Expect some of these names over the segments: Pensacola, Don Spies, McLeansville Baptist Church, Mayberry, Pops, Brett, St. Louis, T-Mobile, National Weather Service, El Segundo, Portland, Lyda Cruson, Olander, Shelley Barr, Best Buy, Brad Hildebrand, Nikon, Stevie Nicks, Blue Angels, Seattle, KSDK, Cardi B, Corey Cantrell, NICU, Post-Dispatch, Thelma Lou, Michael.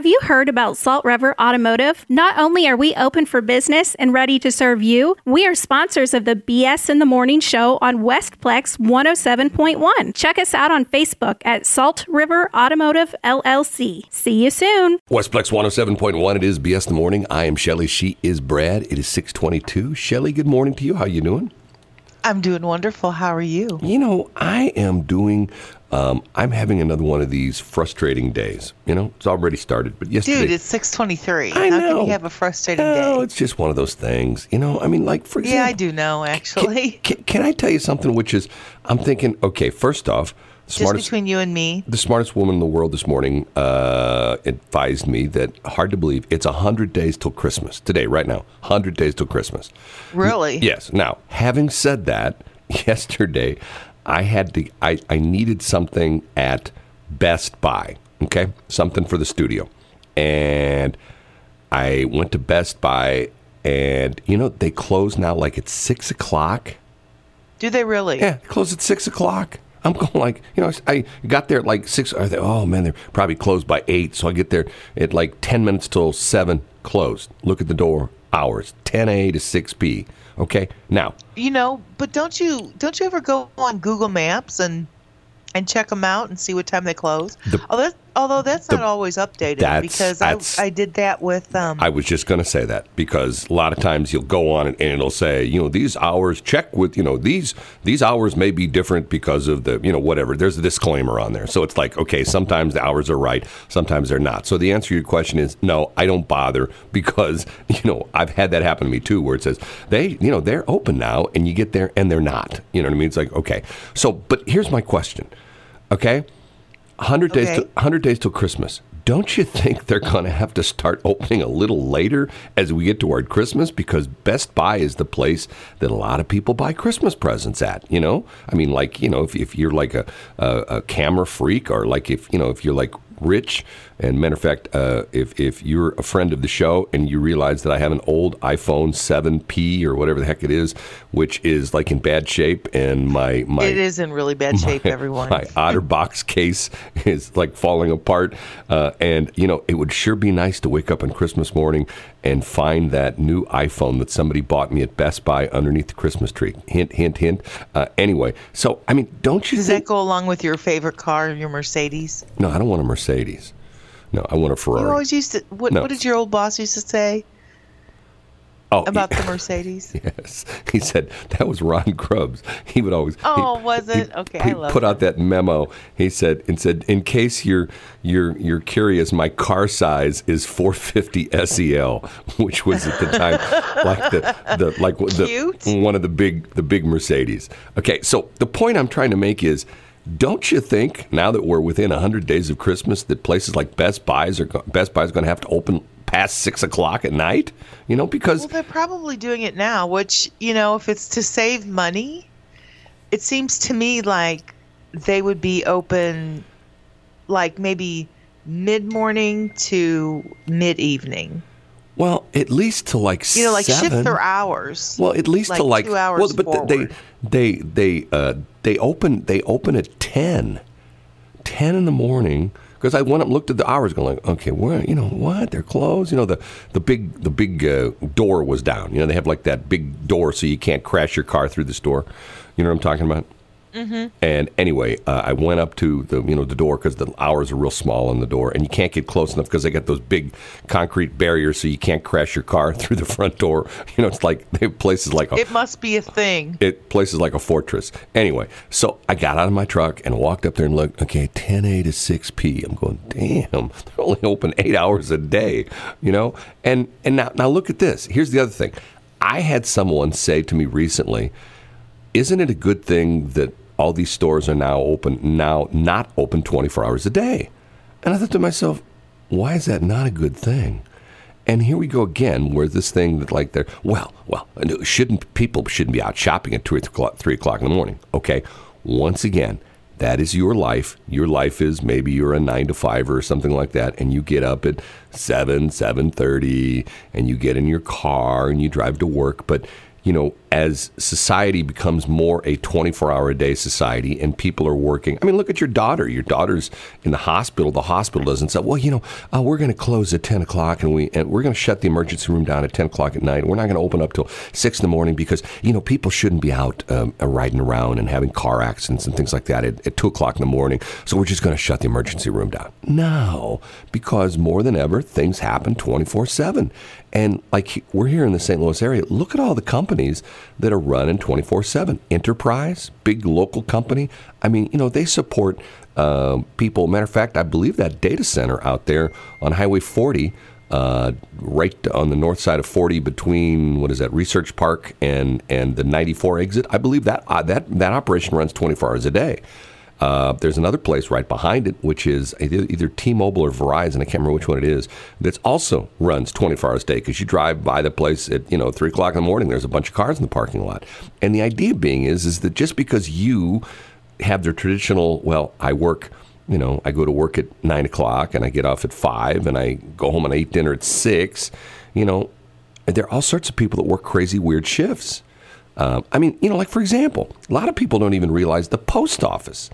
Have you heard about Salt River Automotive? Not only are we open for business and ready to serve you, we are sponsors of the BS in the Morning show on Westplex 107.1. Check us out on Facebook at Salt River Automotive, LLC. See you soon. Westplex 107.1, it is BS in the Morning. I am Shelly. She is Brad. It is 6:22. Shelly, good morning to you. How you doing? I'm doing wonderful. How are you? You know, I am doing... I'm having another one of these frustrating days. You know, it's already started, but yesterday... Dude, it's 6:23. I know. How can you have a frustrating day? No, it's just one of those things. You know, I mean, like, for example... Yeah, I do know, actually. Can I tell you something, which is... I'm thinking, okay, first off... Just between you and me? The smartest woman in the world this morning advised me that, hard to believe, it's 100 days till Christmas. Today, right now. 100 days till Christmas. Really? Yes. Now, having said that, yesterday... I had to. I needed something at Best Buy, okay? Something for the studio. And I went to Best Buy, and, you know, they close now like at 6 o'clock. Do they really? Yeah, close at 6 o'clock. I'm going like, you know, I got there at like 6. I thought, oh, man, they're probably closed by 8. So I get there at like 10 minutes till 7, closed. Look at the door, hours, 10 a.m. to 6 p.m. Okay, now. You know, but don't you ever go on Google Maps and check them out and see what time they close? Although that's not always updated, because I did that with... I was just going to say that, because a lot of times you'll go on and it'll say, you know, these hours, check with, you know, these hours may be different because of the, you know, whatever. There's a disclaimer on there. So it's like, okay, sometimes the hours are right, sometimes they're not. So the answer to your question is, no, I don't bother, because, you know, I've had that happen to me too, where it says, they, you know, they're open now, and you get there and they're not. You know what I mean? It's like, okay. So, but here's my question, okay? 100 days till Christmas. Don't you think they're going to have to start opening a little later as we get toward Christmas? Because Best Buy is the place that a lot of people buy Christmas presents at, you know? I mean, like, you know, if you're like a camera freak, or like if, you know, if you're like rich, and matter of fact, if you're a friend of the show and you realize that I have an old iPhone 7P or whatever the heck it is, which is like in bad shape, and my it is in really bad shape, everyone. My OtterBox case is like falling apart, and you know, it would sure be nice to wake up on Christmas morning and find that new iPhone that somebody bought me at Best Buy underneath the Christmas tree. Hint, hint, hint. Anyway, so, I mean, don't you Does that go along with your favorite car, your Mercedes? No, I don't want a Mercedes. No, I want a Ferrari. You always used to... What did your old boss used to say about the Mercedes? Yes. He said, that was Ron Grubbs. He would always... Oh, was it? Okay, I love it. He put out that memo. He said, in case you're curious, my car size is 450 SEL, which was at the time like one of the big Mercedes. Okay, so the point I'm trying to make is, don't you think, now that we're within 100 days of Christmas, that places like Best Buy's going to have to open past 6 o'clock at night? You know, because... Well, they're probably doing it now, which, you know, if it's to save money, it seems to me like they would be open like maybe mid-morning to mid-evening. Well, at least to like 7. You know, like 7. Shift their hours. Well, at least like to like 2 hours well, but forward. They open at 10 in the morning, because I went up and looked at the hours, going like, okay, where, you know what, they're closed. You know, the big door was down. You know, they have like that big door so you can't crash your car through this door. You know what I'm talking about? Mm-hmm. And anyway, I went up to the door, because the hours are real small on the door, and you can't get close enough because they got those big concrete barriers, so you can't crash your car through the front door. You know, it's like they have places like it must be a thing. It places like a fortress. Anyway, so I got out of my truck and walked up there and looked. Okay, 10 a.m. to 6 p.m. I'm going, damn, they're only open 8 hours a day. You know, and now look at this. Here's the other thing. I had someone say to me recently, isn't it a good thing that all these stores are now not open 24 hours a day? And I thought to myself, why is that not a good thing? And here we go again, where this thing that like they're, well, people shouldn't be out shopping at 3 o'clock in the morning. Okay, once again, that is your life. Your life is, maybe you're a 9-to-5-er or something like that, and you get up at 7, 7:30, and you get in your car and you drive to work, but you know, as society becomes more a 24-hour-a-day society and people are working. I mean, look at your daughter. Your daughter's in the hospital. The hospital doesn't say, well, you know, we're going to close at 10 o'clock and we're going to shut the emergency room down at 10 o'clock at night. We're not going to open up till 6 in the morning because, you know, people shouldn't be out riding around and having car accidents and things like that at 2 o'clock in the morning. So we're just going to shut the emergency room down. No, because more than ever, things happen 24/7. And like we're here in the St. Louis area, look at all the companies that are running 24/7. Enterprise, big local company. I mean, you know, they support people. Matter of fact, I believe that data center out there on Highway 40, right on the north side of 40 between, what is that, Research Park and the 94 exit, I believe that that operation runs 24 hours a day. There's another place right behind it, which is either T-Mobile or Verizon. I can't remember which one it is. That also runs 24 hours a day because you drive by the place at 3 o'clock in the morning. There's a bunch of cars in the parking lot, and the idea being is that just because you have their traditional, well, I work, I go to work at 9 o'clock and I get off at 5 and I go home and I eat dinner at 6. There are all sorts of people that work crazy weird shifts. Like, for example, a lot of people don't even realize the post office.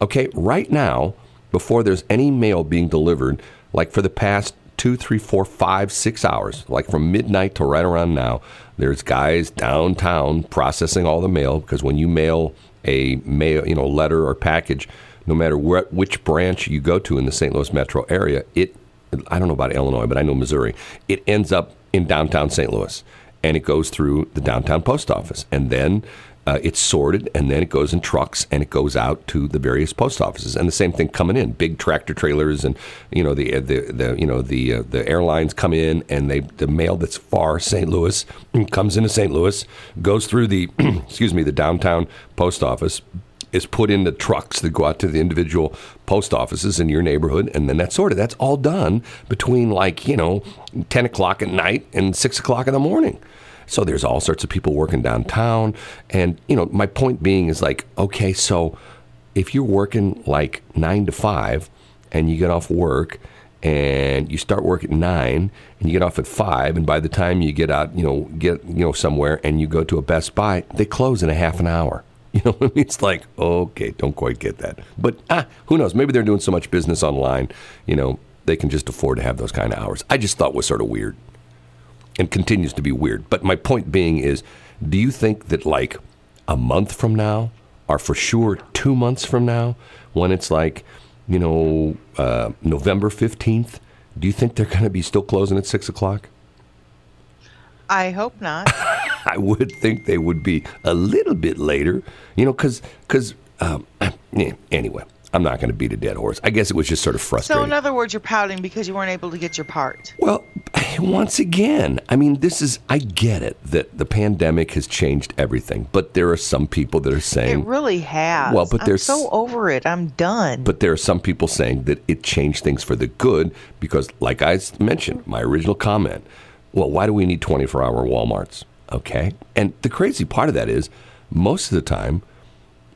Okay, right now, before there's any mail being delivered, like for the past 2, 3, 4, 5, 6 hours, like from midnight to right around now, there's guys downtown processing all the mail, because when you mail a mail, letter or package, no matter which branch you go to in the St. Louis metro area, I don't know about Illinois, but I know Missouri, it ends up in downtown St. Louis. And it goes through the downtown post office. And then it's sorted, and then it goes in trucks, and it goes out to the various post offices. And the same thing coming in, big tractor trailers, and the airlines come in, and the mail that's far St. Louis comes into St. Louis, goes through the the downtown post office, is put in the trucks that go out to the individual post offices in your neighborhood, and then that's sorted. That's all done between 10 o'clock at night and 6 o'clock in the morning. So there's all sorts of people working downtown. And, my point being is okay, so if you're working 9 to 5 and you get off work and you start work at 9 and you get off at 5, and by the time you get out, somewhere and you go to a Best Buy, they close in a half an hour. It's okay, don't quite get that. But who knows? Maybe they're doing so much business online, they can just afford to have those kind of hours. I just thought was sort of weird and continues to be weird. But my point being is, do you think that a month from now, or for sure 2 months from now, when it's November 15th, do you think they're going to be still closing at 6 o'clock? I hope not. I would think they would be a little bit later, anyway, I'm not going to beat a dead horse. I guess it was just sort of frustrating. So in other words, you're pouting because you weren't able to get your part. Well, once again, I get it that the pandemic has changed everything, but there are some people that are saying... It really has. Well, but I'm so over it. I'm done. But there are some people saying that it changed things for the good because, like I mentioned, my original comment, well, why do we need 24-hour Walmarts? Okay. And the crazy part of that is most of the time,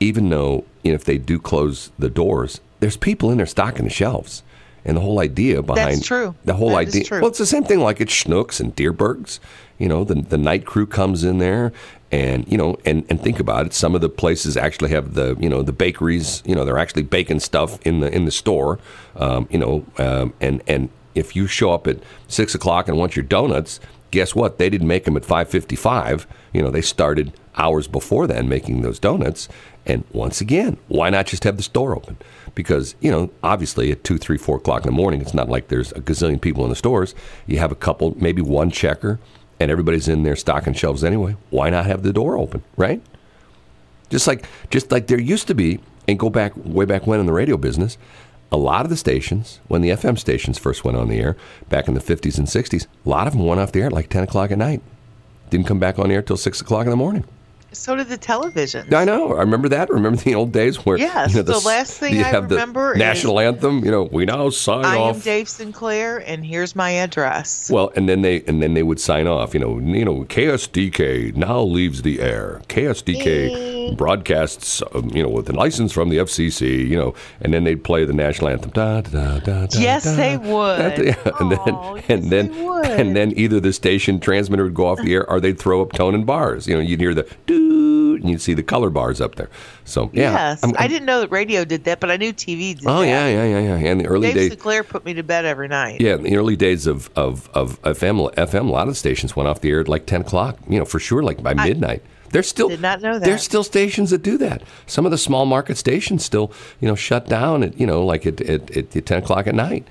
even though if they do close the doors, there's people in there stocking the shelves. And the whole idea behind... That's true. The whole idea... Well, it's the same thing like at Schnucks and Dierbergs. The night crew comes in there and, and think about it. Some of the places actually have the, the bakeries, they're actually baking stuff in the store, and if you show up at 6 o'clock and want your donuts... Guess what? They didn't make them at 5:55. They started hours before then making those donuts. And once again, why not just have the store open? Because, obviously at 2, 3, 4 o'clock in the morning, it's not like there's a gazillion people in the stores. You have a couple, maybe one checker, and everybody's in there stocking shelves anyway. Why not have the door open, right? Just like there used to be, and go back way back when in the radio business, a lot of the stations, when the FM stations first went on the air back in the 50s and 60s, a lot of them went off the air at 10 o'clock at night. Didn't come back on the air till 6 o'clock in the morning. So did the television. I know. I remember that. Remember the old days where the last thing I remember is national anthem. You know, we now sign off. I am Dave Sinclair, and here's my address. Well, and then they would sign off. You know, KSDK now leaves the air. KSDK broadcasts, with a license from the FCC. You know, and then they'd play the national anthem. Da, da, da, da, yes, da. They would. And then either the station transmitter would go off the air, or they'd throw up tone and bars. You know, you'd hear the and you'd see the color bars up there. So yes, I didn't know that radio did that, but I knew TV did. Oh yeah. And the early days, Dave Sinclair put me to bed every night. Yeah, in the early days of FM, a lot of stations went off the air at like 10 o'clock. You know, for sure, like by midnight. There's still did not know that. There's still stations that do that. Some of the small market stations still, shut down at like at 10 o'clock at night.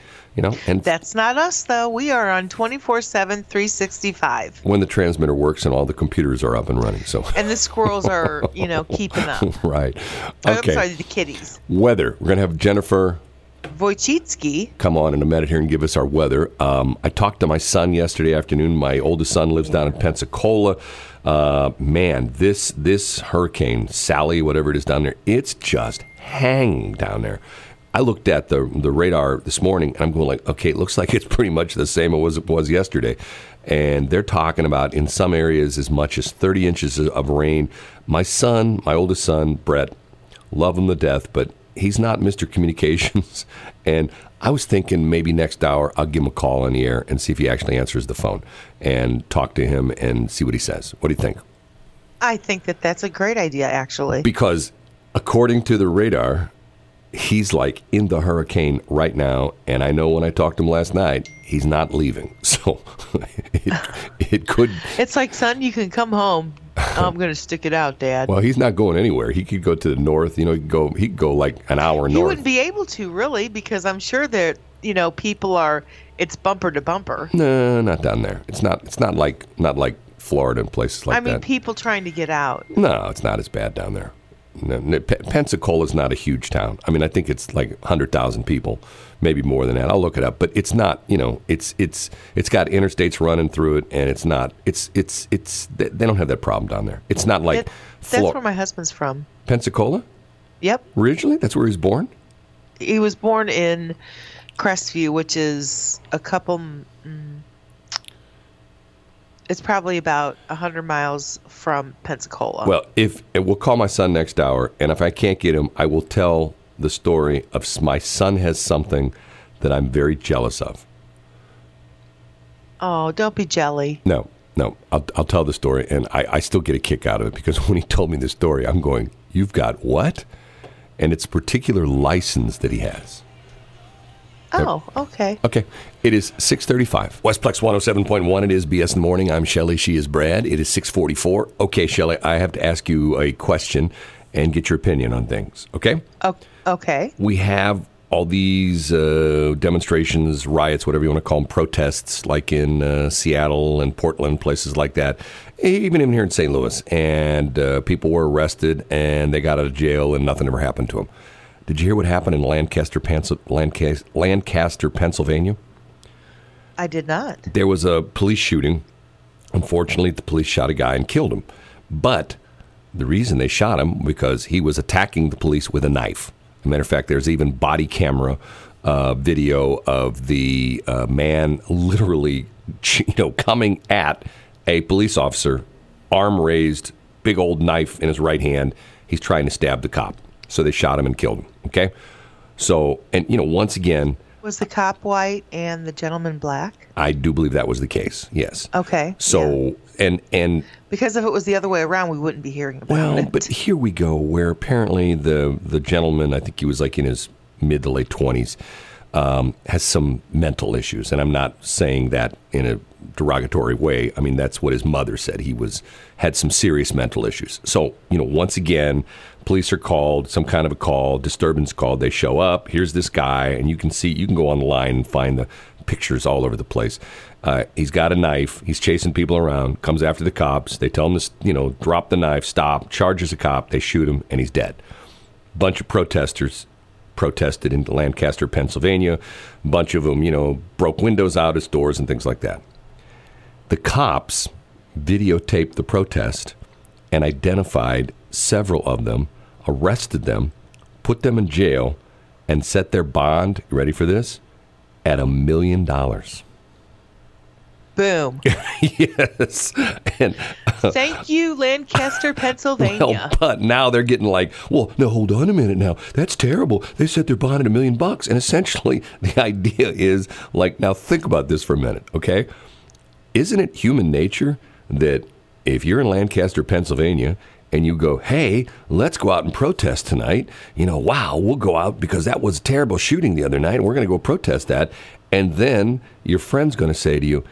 And that's not us, though. We are on 24/7, 365. When the transmitter works and all the computers are up and running. And the squirrels are, keeping up. Right. Okay. I'm sorry, the kitties. Weather. We're going to have Jennifer Wojcicki come on in a minute here and give us our weather. I talked to my son yesterday afternoon. My oldest son lives down in Pensacola. Man, this hurricane, Sally, whatever it is down there, it's just hanging down there. I looked at the radar this morning, and I'm going like, okay, it looks like it's pretty much the same it was yesterday. And they're talking about, in some areas, as much as 30 inches of rain. My son, my oldest son, Brett, love him to death, but he's not Mr. Communications. And I was thinking maybe next hour I'll give him a call on the air and see if he actually answers the phone and talk to him and see what he says. What do you think? I think that's a great idea, actually. Because according to the radar, he's like in the hurricane right now, and I know when I talked to him last night, he's not leaving. So it could. It's like, son, you can come home. I'm going to stick it out, Dad. Well, he's not going anywhere. He could go to the north. He could go like an hour north. He wouldn't be able to really, because I'm sure that people are. It's bumper to bumper. No, not down there. It's not like Florida and places like that. I mean, people trying to get out. No, it's not as bad down there. No, Pensacola is not a huge town. I mean, I think it's like 100,000 people, maybe more than that. I'll look it up, but it's not. It's got interstates running through it, and it's not. It's. They don't have that problem down there. It's not like. That's where my husband's from. Pensacola. Yep. Originally, that's where he was born. He was born in Crestview, which is a couple. It's probably about 100 miles from Pensacola. Well, we'll call my son next hour, and if I can't get him, I will tell the story of my son has something that I'm very jealous of. Oh, don't be jelly. No, I'll tell the story, and I still get a kick out of it, because when he told me the story, I'm going, you've got what? And it's a particular license that he has. Oh, okay. Okay. It is 6:35. Westplex 107.1. It is BS in the Morning. I'm Shelley. She is Brad. It is 6:44. Okay, Shelley, I have to ask you a question and get your opinion on things, okay? Okay. We have all these demonstrations, riots, whatever you want to call them, protests, like in Seattle and Portland, places like that, even here in St. Louis. And people were arrested, and they got out of jail, and nothing ever happened to them. Did you hear what happened in Lancaster, Pennsylvania? I did not. There was a police shooting. Unfortunately, the police shot a guy and killed him. But the reason they shot him, because he was attacking the police with a knife. As a matter of fact, there's even body camera video of the man literally coming at a police officer, arm raised, big old knife in his right hand. He's trying to stab the cop. So they shot him and killed him, okay? So, and, once again... Was the cop white and the gentleman black? I do believe that was the case, yes. Okay. So, yeah. and... Because if it was the other way around, we wouldn't be hearing about it. Well, but here we go, where apparently the gentleman, I think he was like in his mid to late 20s, has some mental issues. And I'm not saying that in a derogatory way. I mean, that's what his mother said. He had some serious mental issues. So, once again... Police are called, some kind of a call, disturbance called. They show up. Here's this guy, and you can go online and find the pictures all over the place. He's got a knife. He's chasing people around, comes after the cops. They tell him to, drop the knife, stop, charges a cop. They shoot him, and he's dead. Bunch of protesters protested in Lancaster, Pennsylvania. Bunch of them, broke windows out of stores and things like that. The cops videotaped the protest and identified several of them, arrested them, put them in jail, and set their bond, ready for this, at $1 million. Boom. Yes. And, thank you, Lancaster, Pennsylvania. Well, but now they're getting like, well, no, hold on a minute now. That's terrible. They set their bond at $1 million. And essentially the idea is like, now think about this for a minute, okay? Isn't it human nature that if you're in Lancaster, Pennsylvania, and you go, hey, let's go out and protest tonight. You know, wow, we'll go out because that was a terrible shooting the other night, and we're going to go protest that. And then your friend's going to say to you,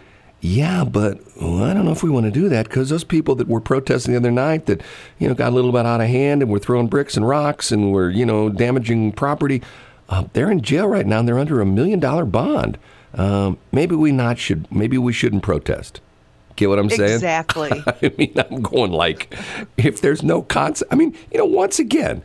yeah, but well, I don't know if we want to do that because those people that were protesting the other night that, you know, got a little bit out of hand and were throwing bricks and rocks and were, you know, damaging property, they're in jail right now and they're under $1 million bond. Maybe we shouldn't protest. Get what I'm saying? Exactly. I mean, I'm going like, if there's no concept, I mean, you know, once again,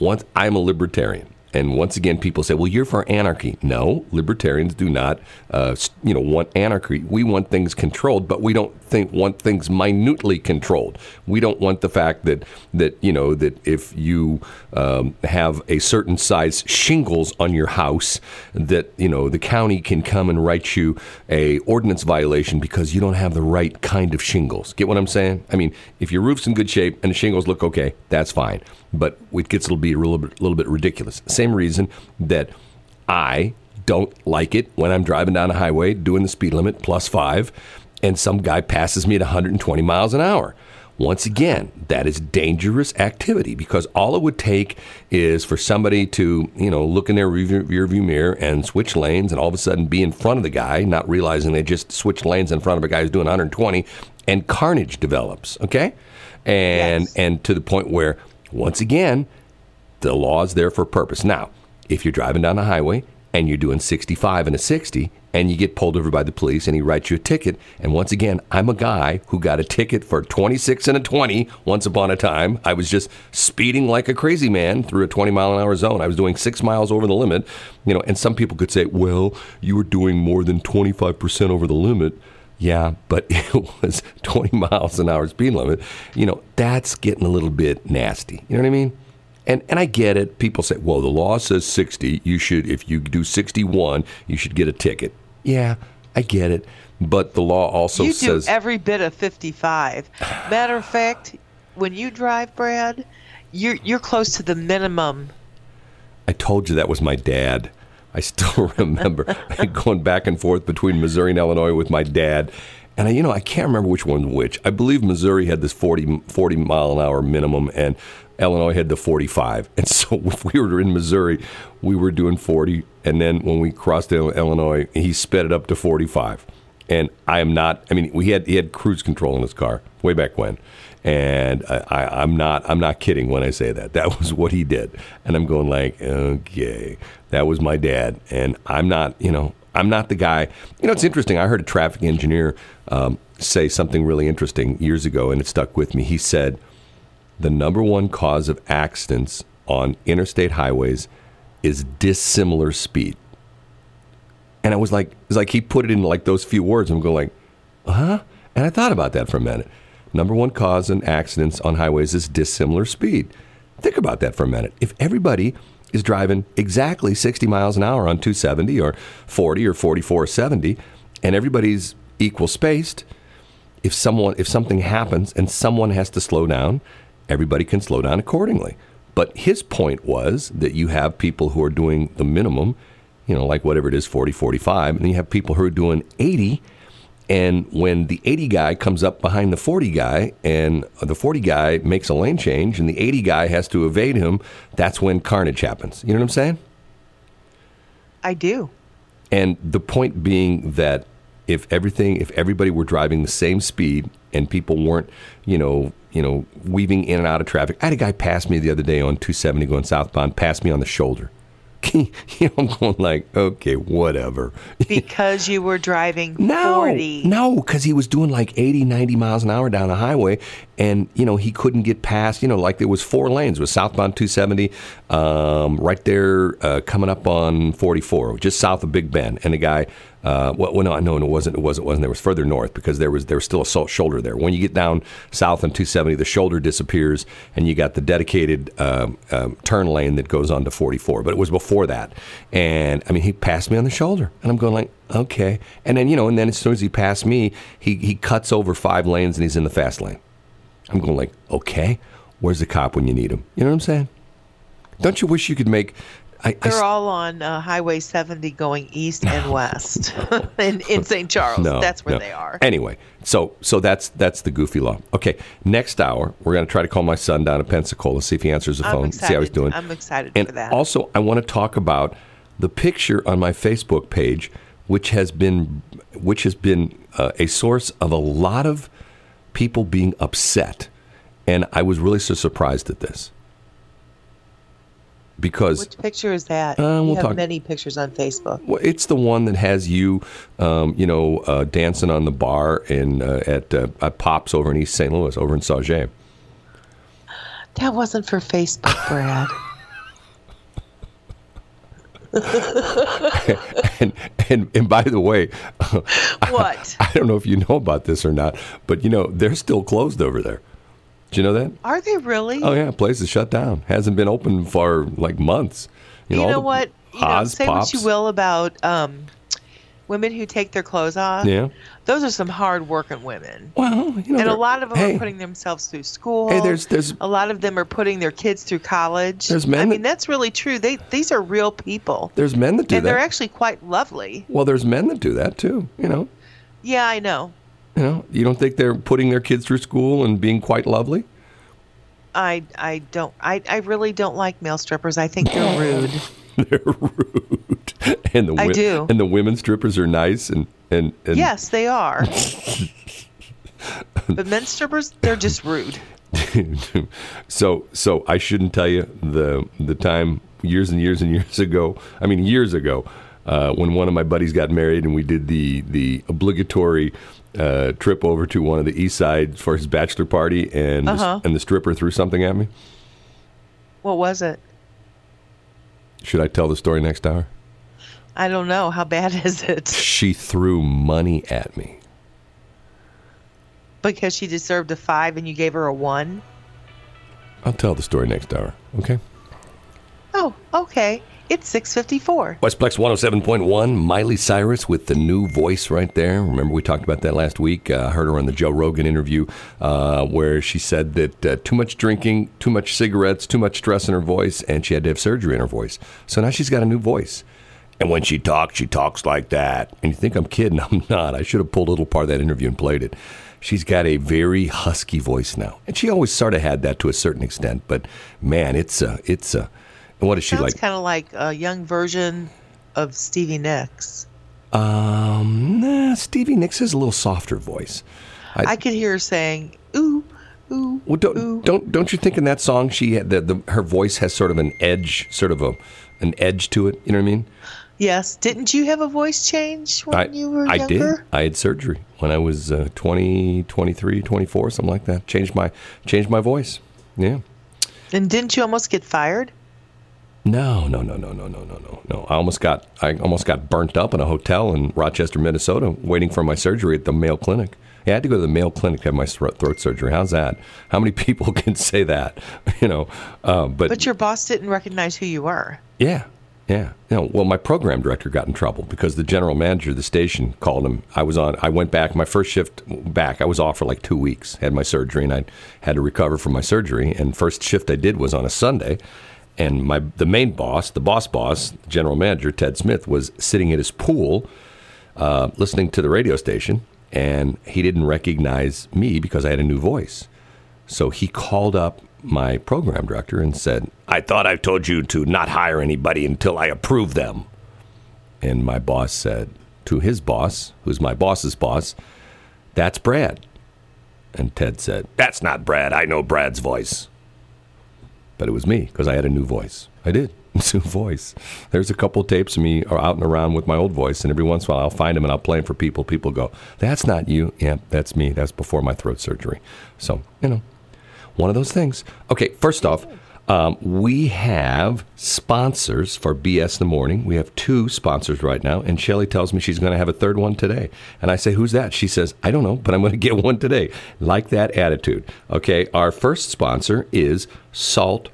I'm a libertarian. And once again, people say, well, you're for anarchy. No, libertarians do not, want anarchy. We want things controlled, but we don't want things minutely controlled. We don't want the fact that if you have a certain size shingles on your house, that, you know, the county can come and write you a ordinance violation because you don't have the right kind of shingles. Get what I'm saying? I mean, if your roof's in good shape and the shingles look okay, that's fine. But it gets to be a little bit ridiculous. Same reason that I don't like it when I'm driving down a highway doing the speed limit +5 and some guy passes me at 120 miles an hour. Once again, that is dangerous activity because all it would take is for somebody to, you know, look in their rearview mirror and switch lanes and all of a sudden be in front of the guy, not realizing they just switched lanes in front of a guy who's doing 120, and carnage develops, okay? And yes. And to the point where, once again, the law is there for a purpose. Now, if you're driving down the highway and you're doing 65 and a 60 and you get pulled over by the police and he writes you a ticket, and once again, I'm a guy who got a ticket for 26 and a 20 once upon a time. I was just speeding like a crazy man through a 20-mile-an-hour zone. I was doing 6 miles over the limit. You know, and some people could say, well, you were doing more than 25% over the limit. Yeah, but it was 20 miles an hour speed limit. You know, that's getting a little bit nasty. You know what I mean? And I get it. People say, well, the law says 60. You should, if you do 61, you should get a ticket. Yeah, I get it. But the law also says... You do every bit of 55. Matter of fact, when you drive, Brad, you're close to the minimum. I told you that was my dad. I still remember going back and forth between Missouri and Illinois with my dad. And, I can't remember which one's which. I believe Missouri had this 40-mile-an-hour minimum, and Illinois had the 45. And so if we were in Missouri, we were doing 40. And then when we crossed Illinois, he sped it up to 45. And he had cruise control in his car way back when. And I'm not kidding when I say that. That was what he did. And I'm going like, okay, that was my dad. And I'm not the guy. You know, it's interesting. I heard a traffic engineer say something really interesting years ago, and it stuck with me. He said, the number one cause of accidents on interstate highways is dissimilar speed. And I was like, it's like he put it in like those few words. I'm going like, huh? And I thought about that for a minute. Number one cause in accidents on highways is dissimilar speed. Think about that for a minute. If everybody is driving exactly 60 miles an hour on 270 or 40 or 44 or 70, and everybody's equal spaced, if something happens and someone has to slow down, everybody can slow down accordingly. But his point was that you have people who are doing the minimum, you know, like whatever it is, 40, 45, and you have people who are doing 80. And when the 80 guy comes up behind the 40 guy and the 40 guy makes a lane change and the 80 guy has to evade him, that's when carnage happens. You know what I'm saying? I do. And the point being that if everybody were driving the same speed and people weren't, you know, weaving in and out of traffic. I had a guy pass me the other day on 270 going southbound, passed me on the shoulder. You know, I'm going like, okay, whatever. Because you were driving 40. No, because he was doing like 80, 90 miles an hour down the highway. and, you know, he couldn't get past, you know, like there was four lanes. It was southbound 270, right there coming up on 44, just south of Big Bend. And the guy, it wasn't. There was further north because there was still a shoulder there. When you get down south on 270, the shoulder disappears, and you got the dedicated turn lane that goes on to 44. But it was before that, and I mean, he passed me on the shoulder, and I'm going like, okay. And then, you know, and then as soon as he passed me, he cuts over five lanes and he's in the fast lane. I'm going like, okay, where's the cop when you need him? You know what I'm saying? Don't you wish you could make? They're all on Highway 70 going east and west in St. Charles. That's where they are. Anyway, so that's the goofy law. Okay, next hour, we're going to try to call my son down in Pensacola, see if he answers the phone, see how he's doing. I'm excited for that. And also, I want to talk about the picture on my Facebook page, which has been a source of a lot of people being upset. And I was really so surprised at this. Because which picture is that? You have many pictures on Facebook. Well, it's the one that has you, dancing on the bar at Pops over in East St. Louis, over in Sauget. That wasn't for Facebook, Brad. and by the way, what? I don't know if you know about this or not, but you know they're still closed over there. Do you know that? Are they really? Oh, yeah. Place is shut down. Hasn't been open for, like, months. You know what? Say Pops. What you will about women who take their clothes off. Yeah. Those are some hard-working women. Well, you know. And a lot of them are putting themselves through school. Hey, there's a lot of them are putting their kids through college. There's men. I mean, that's really true. These are real people. There's men that do that. And they're actually quite lovely. Well, there's men that do that, too, you know. Yeah, I know. You know, you don't think they're putting their kids through school and being quite lovely? I don't. I really don't like male strippers. I think they're rude. They're rude. And the I do. And the women strippers are nice and yes, they are. But men strippers, they're just rude. So I shouldn't tell you the time years ago, when one of my buddies got married and we did the obligatory trip over to one of the east side for his bachelor party, and the stripper threw something at me. What was it? Should I tell the story next hour? I don't know. How bad is it? She threw money at me. Because she deserved a 5 and you gave her a 1? I'll tell the story next hour, okay? Oh, okay. It's 6:54. Westplex 107.1, Miley Cyrus with the new voice right there. Remember we talked about that last week. I heard her on the Joe Rogan interview where she said that too much drinking, too much cigarettes, too much stress in her voice, and she had to have surgery in her voice. So now she's got a new voice. And when she talks like that. And you think I'm kidding. I'm not. I should have pulled a little part of that interview and played it. She's got a very husky voice now. And she always sort of had that to a certain extent. But, man, it's a what is she like? Sounds kind of like a young version of Stevie Nicks. Stevie Nicks has a little softer voice. I could hear her saying, "Ooh, ooh." Well, don't you think in that song she had her voice has sort of an edge, an edge to it? You know what I mean? Yes. Didn't you have a voice change when you were younger? I did. I had surgery when I was 20, 23, 24, something like that. Changed my voice. Yeah. And didn't you almost get fired? No. I almost got burnt up in a hotel in Rochester, Minnesota, waiting for my surgery at the Mayo Clinic. Yeah, I had to go to the Mayo Clinic to have my throat surgery. How's that? How many people can say that? You know, but your boss didn't recognize who you were. Yeah. You know, well, my program director got in trouble because the general manager of the station called him. I went back my first shift back. I was off for like 2 weeks. Had my surgery and I had to recover from my surgery. And first shift I did was on a Sunday. And the main boss, the boss, the general manager, Ted Smith, was sitting at his pool listening to the radio station, and he didn't recognize me because I had a new voice. So he called up my program director and said, "I thought I told you to not hire anybody until I approve them." And my boss said to his boss, who's my boss's boss, "That's Brad." And Ted said, "That's not Brad. I know Brad's voice." But it was me because I had a new voice. I did. New voice. There's a couple tapes of me out and around with my old voice, and every once in a while I'll find them and I'll play them for people. People go, "That's not you." Yeah, that's me. That's before my throat surgery. So, you know, One of those things. Okay, first off, we have sponsors for BS in the Morning. We have two sponsors right now, and Shelly tells me she's going to have a third one today. And I say, who's that? She says, I don't know, but I'm going to get one today. Like that attitude. Okay, our first sponsor is Salt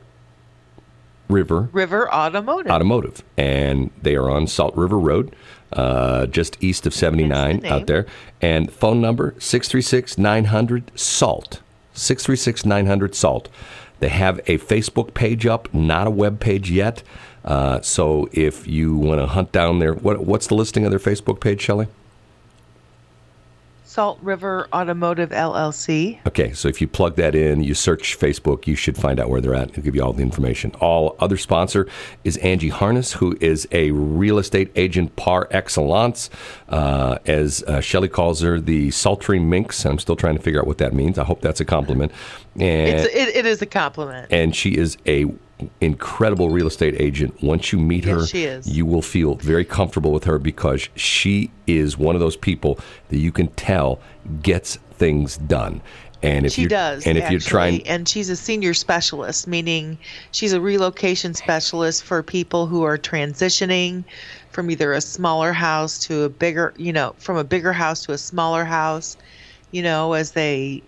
River Automotive. And they are on Salt River Road, just east of 79 out there. And phone number, 636-900-SALT. 636-900-SALT. They have a Facebook page up, not a web page yet. So if you want to hunt down their, what's the listing of their Facebook page, Shelley? Salt River Automotive, LLC. Okay, so if you plug that in, you search Facebook, you should find out where they're at. It'll give you all the information. All other sponsor is Angie Harness, who is a real estate agent par excellence. As Shelley calls her, the sultry minx. I'm still trying to figure out what that means. I hope that's a compliment. And it is a compliment. And she is a incredible real estate agent. Once you meet her, you will feel very comfortable with her because she is one of those people that you can tell gets things done. And if she does, and if you're trying, and she's a senior specialist, meaning she's a relocation specialist for people who are transitioning from either a smaller house to a bigger, you know, from a bigger house to a smaller house, you know, as they,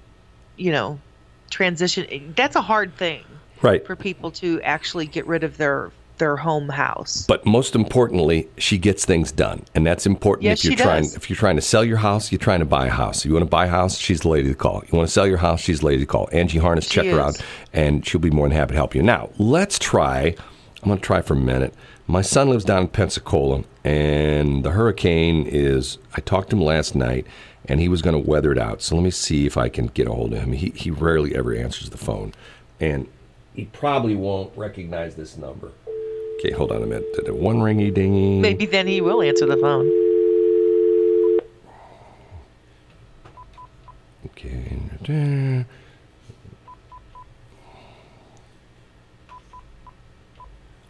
you know, transition. That's a hard thing. Right. For people to actually get rid of their home house. But most importantly, she gets things done. And that's important. Yes, if you're trying to sell your house, you're trying to buy a house. You want to buy a house, she's the lady to call. You want to sell your house, she's the lady to call. Angie Harness, check her out, and she'll be more than happy to help you. Now, I'm going to try for a minute. My son lives down in Pensacola, and the hurricane is, I talked to him last night, and he was going to weather it out. So let me see if I can get a hold of him. He rarely ever answers the phone. And he probably won't recognize this number. Okay, hold on a minute. Did it one ringy dingy? Maybe then he will answer the phone. Okay.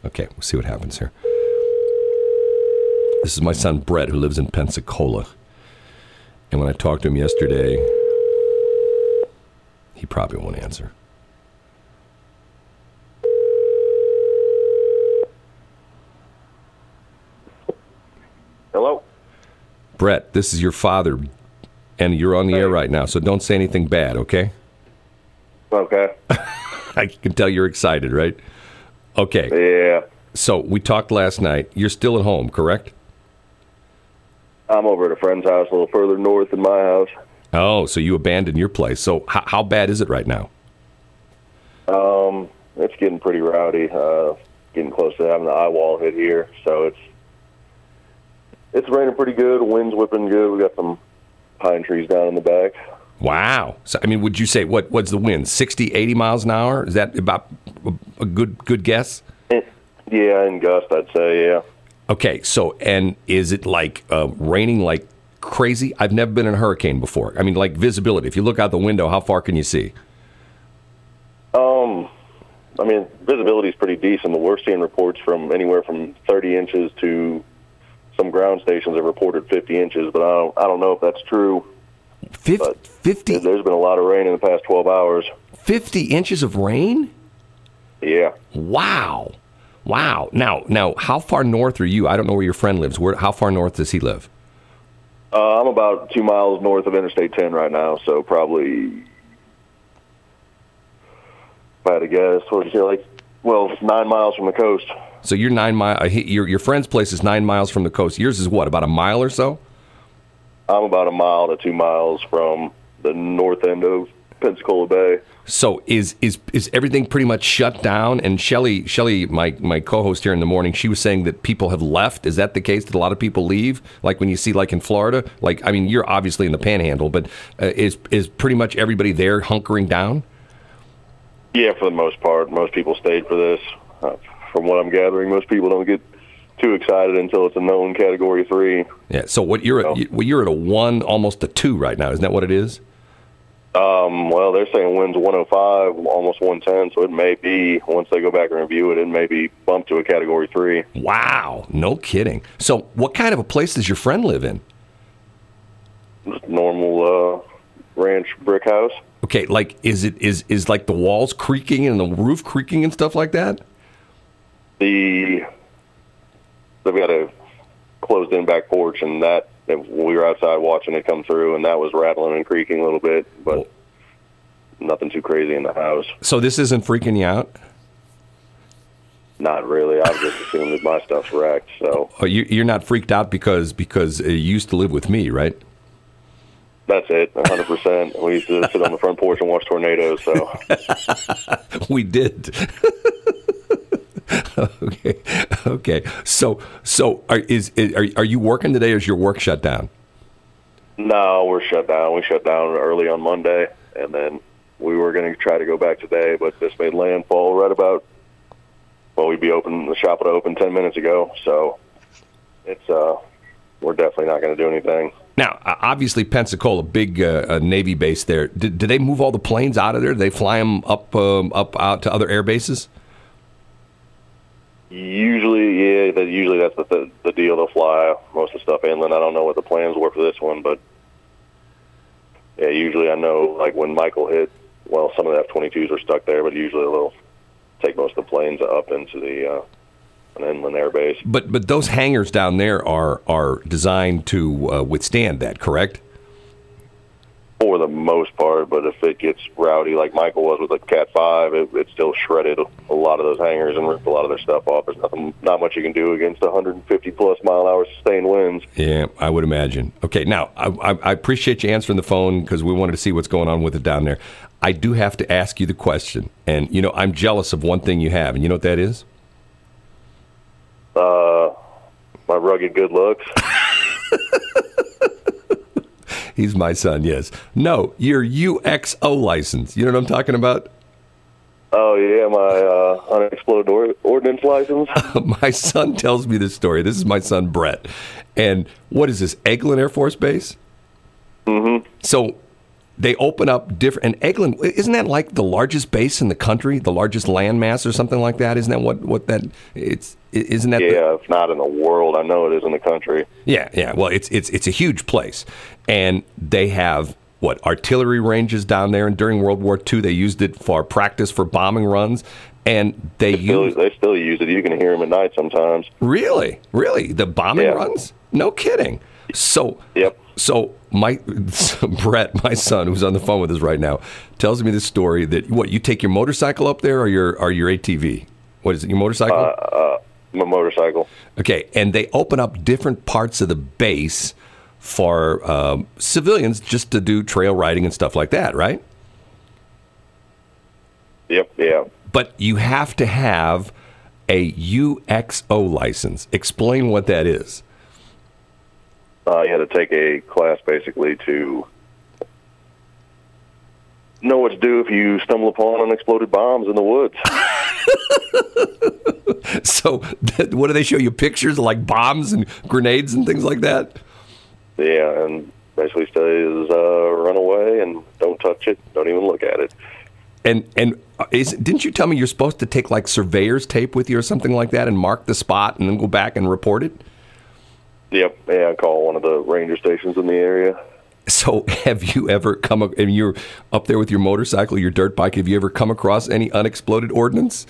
Okay, we'll see what happens here. This is my son, Brett, who lives in Pensacola. And when I talked to him yesterday, he probably won't answer. Hello? Brett, this is your father, and you're on the air right now, so don't say anything bad, okay? Okay. I can tell you're excited, right? Okay. Yeah. So we talked last night. You're still at home, correct? I'm over at a friend's house a little further north than my house. Oh, so you abandoned your place. So how bad is it right now? It's getting pretty rowdy. Getting close to having the eye wall hit here, so It's raining pretty good. Wind's whipping good. We got some pine trees down in the back. Wow. So, I mean, would you say, what's the wind, 60, 80 miles an hour? Is that about a good guess? Yeah, in gust, I'd say, yeah. Okay, so, and is it like raining like crazy? I've never been in a hurricane before. I mean, like visibility. If you look out the window, how far can you see? I mean, visibility is pretty decent. We're seeing reports from anywhere from 30 inches to... Some ground stations have reported 50 inches, but I don't know if that's true. 50? There's been a lot of rain in the past 12 hours. 50 inches of rain? Yeah. Wow. Now, how far north are you? I don't know where your friend lives. How far north does he live? I'm about 2 miles north of Interstate 10 right now, so probably, if I had to guess, well, 9 miles from the coast. So you're 9 miles. Your friend's place is 9 miles from the coast. Yours is what, about a mile or so? I'm about a mile to 2 miles from the north end of Pensacola Bay. So is everything pretty much shut down? And Shelley, my co-host here in the morning, she was saying that people have left. Is that the case? Did a lot of people leave? Like when you see, like in Florida, like I mean, you're obviously in the Panhandle, but is pretty much everybody there hunkering down? Yeah, for the most part, most people stayed for this. From what I'm gathering, most people don't get too excited until it's a known Category 3. Yeah. So what you're at a 1, almost a 2 right now, isn't that what it is? Well, they're saying wind's 105, almost 110, so it may be, once they go back and review it, it may be bumped to a Category 3. Wow, no kidding. So what kind of a place does your friend live in? Just normal ranch brick house. Okay, like is like the walls creaking and the roof creaking and stuff like that? They've got a closed in back porch, and that we were outside watching it come through, and that was rattling and creaking a little bit, but nothing too crazy in the house. So this isn't freaking you out? Not really. I've just assumed that my stuff's wrecked. So you're not freaked out because you used to live with me, right? That's it, 100%. We used to sit on the front porch and watch tornadoes. So we did. Okay. So are you working today, or is your work shut down? No, we're shut down. We shut down early on Monday, and then we were going to try to go back today, but this made landfall right about. Well, we'd be open. The shop would open 10 minutes ago, so it's we're definitely not going to do anything. Now, obviously, Pensacola, big Navy base there. Did they move all the planes out of there? Did they fly them up out to other air bases? Usually, yeah. Usually, that's the deal. They'll fly most of the stuff inland. I don't know what the plans were for this one, but yeah. Usually, I know like when Michael hit. Well, some of the F-22s were stuck there, but usually they'll take most of the planes up into the an inland airbase. But those hangars down there are designed to withstand that, correct? For the most part, but if it gets rowdy like Michael was with the Cat 5, it still shredded a lot of those hangars and ripped a lot of their stuff off. There's not much you can do against 150-plus mile-an-hour sustained winds. Yeah, I would imagine. Okay, now, I appreciate you answering the phone because we wanted to see what's going on with it down there. I do have to ask you the question, and, you know, I'm jealous of one thing you have, and you know what that is? My rugged good looks. He's my son, yes. No, your UXO license. You know what I'm talking about? Oh, yeah, my unexploded ordnance license. My son tells me this story. This is my son, Brett. And what is this, Eglin Air Force Base? Mm-hmm. So they open up different, and Eglin, isn't that like the largest base in the country, the largest landmass or something like that? Isn't that what that, it's, isn't that? Yeah, if not in the world, I know it is in the country. Yeah, well, it's a huge place. And they have, artillery ranges down there. And during World War II, they used it for practice for bombing runs. And they still use it. You can hear them at night sometimes. Really? The bombing runs? No kidding. So, Brett, my son, who's on the phone with us right now, tells me this story that, you take your motorcycle up there or your ATV? What is it, your motorcycle? My motorcycle. Okay, and they open up different parts of the base for civilians just to do trail riding and stuff like that, right? Yep, yeah. But you have to have a UXO license. Explain what that is. You had to take a class, basically, to know what to do if you stumble upon unexploded bombs in the woods. So, what do they show you? Pictures of, like, bombs and grenades and things like that? Yeah, and basically says run away and don't touch it. Don't even look at it. And didn't you tell me you're supposed to take like surveyor's tape with you or something like that and mark the spot and then go back and report it? Yep. Yeah, I call one of the ranger stations in the area. So have you ever come up, and you're up there with your motorcycle, your dirt bike, have you ever come across any unexploded ordnance?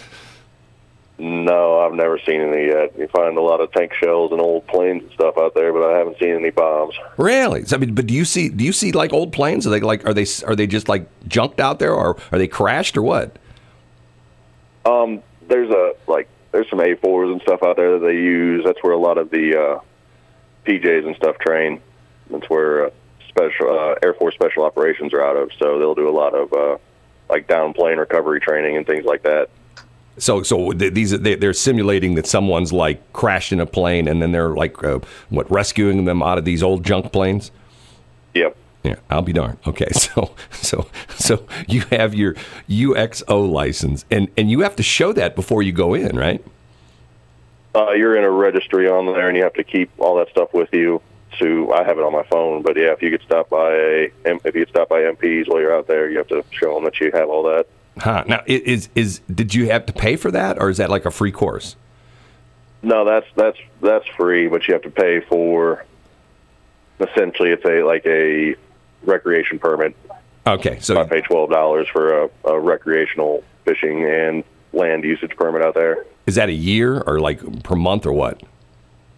No, I've never seen any yet. You find a lot of tank shells and old planes and stuff out there, but I haven't seen any bombs. Really? So, I mean, but do you see like old planes? Are they like are they just like junked out there, or are they crashed, or what? There's some A4s and stuff out there that they use. That's where a lot of the PJs and stuff train. That's where special Air Force Special Operations are out of. So they'll do a lot of like downplane recovery training and things like that. So they're simulating that someone's like crashed in a plane, and then they're like rescuing them out of these old junk planes. Yep. Yeah, I'll be darned. Okay, so you have your UXO license, and you have to show that before you go in, right? You're in a registry on there, and you have to keep all that stuff with you. So I have it on my phone, but yeah, if you get stopped by MPs while you're out there, you have to show them that you have all that. Huh. Now, did you have to pay for that, or is that like a free course? No, that's free, but you have to pay for. Essentially, it's a recreation permit Okay, so I pay $12 for a recreational fishing and land usage permit out there. Is that a year or like per month or what?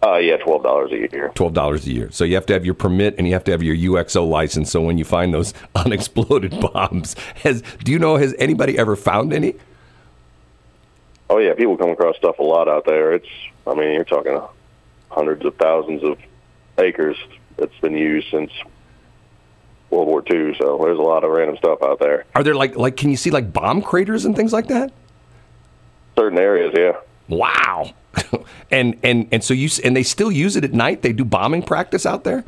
Yeah, $12 a year. $12 a year. So you have to have your permit and you have to have your UXO license. So when you find those unexploded bombs, has anybody ever found any? Oh yeah, people come across stuff a lot out there. You're talking hundreds of thousands of acres that's been used since World War II. So there's a lot of random stuff out there. Are there like can you see like bomb craters and things like that? Certain areas, yeah. Wow. And so they still use it at night. They do bombing practice out there.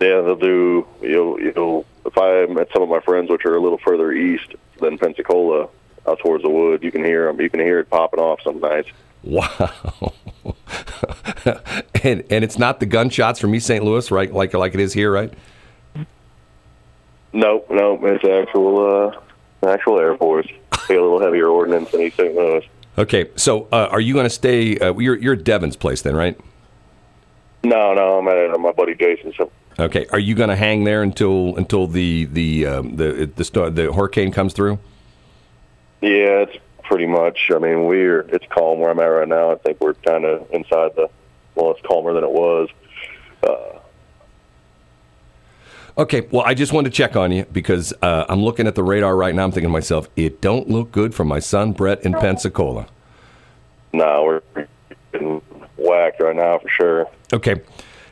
Yeah, they'll do. If I met some of my friends, which are a little further east than Pensacola, out towards the wood, you can hear them. You can hear it popping off some nights. Wow. and it's not the gunshots from East St. Louis, right? Like it is here, right? No, it's actual Air Force. A little heavier ordnance than East St. Louis. Okay, so are you going to stay? You're at Devin's place then, right? No, I'm at my buddy Jason's. So. Okay, are you going to hang there until the hurricane comes through? Yeah, it's pretty much. It's calm where I'm at right now. I think we're kind of inside it's calmer than it was. Okay, well, I just wanted to check on you because I'm looking at the radar right now. I'm thinking to myself, it don't look good for my son, Brett, in Pensacola. No, we're getting whacked right now for sure. Okay,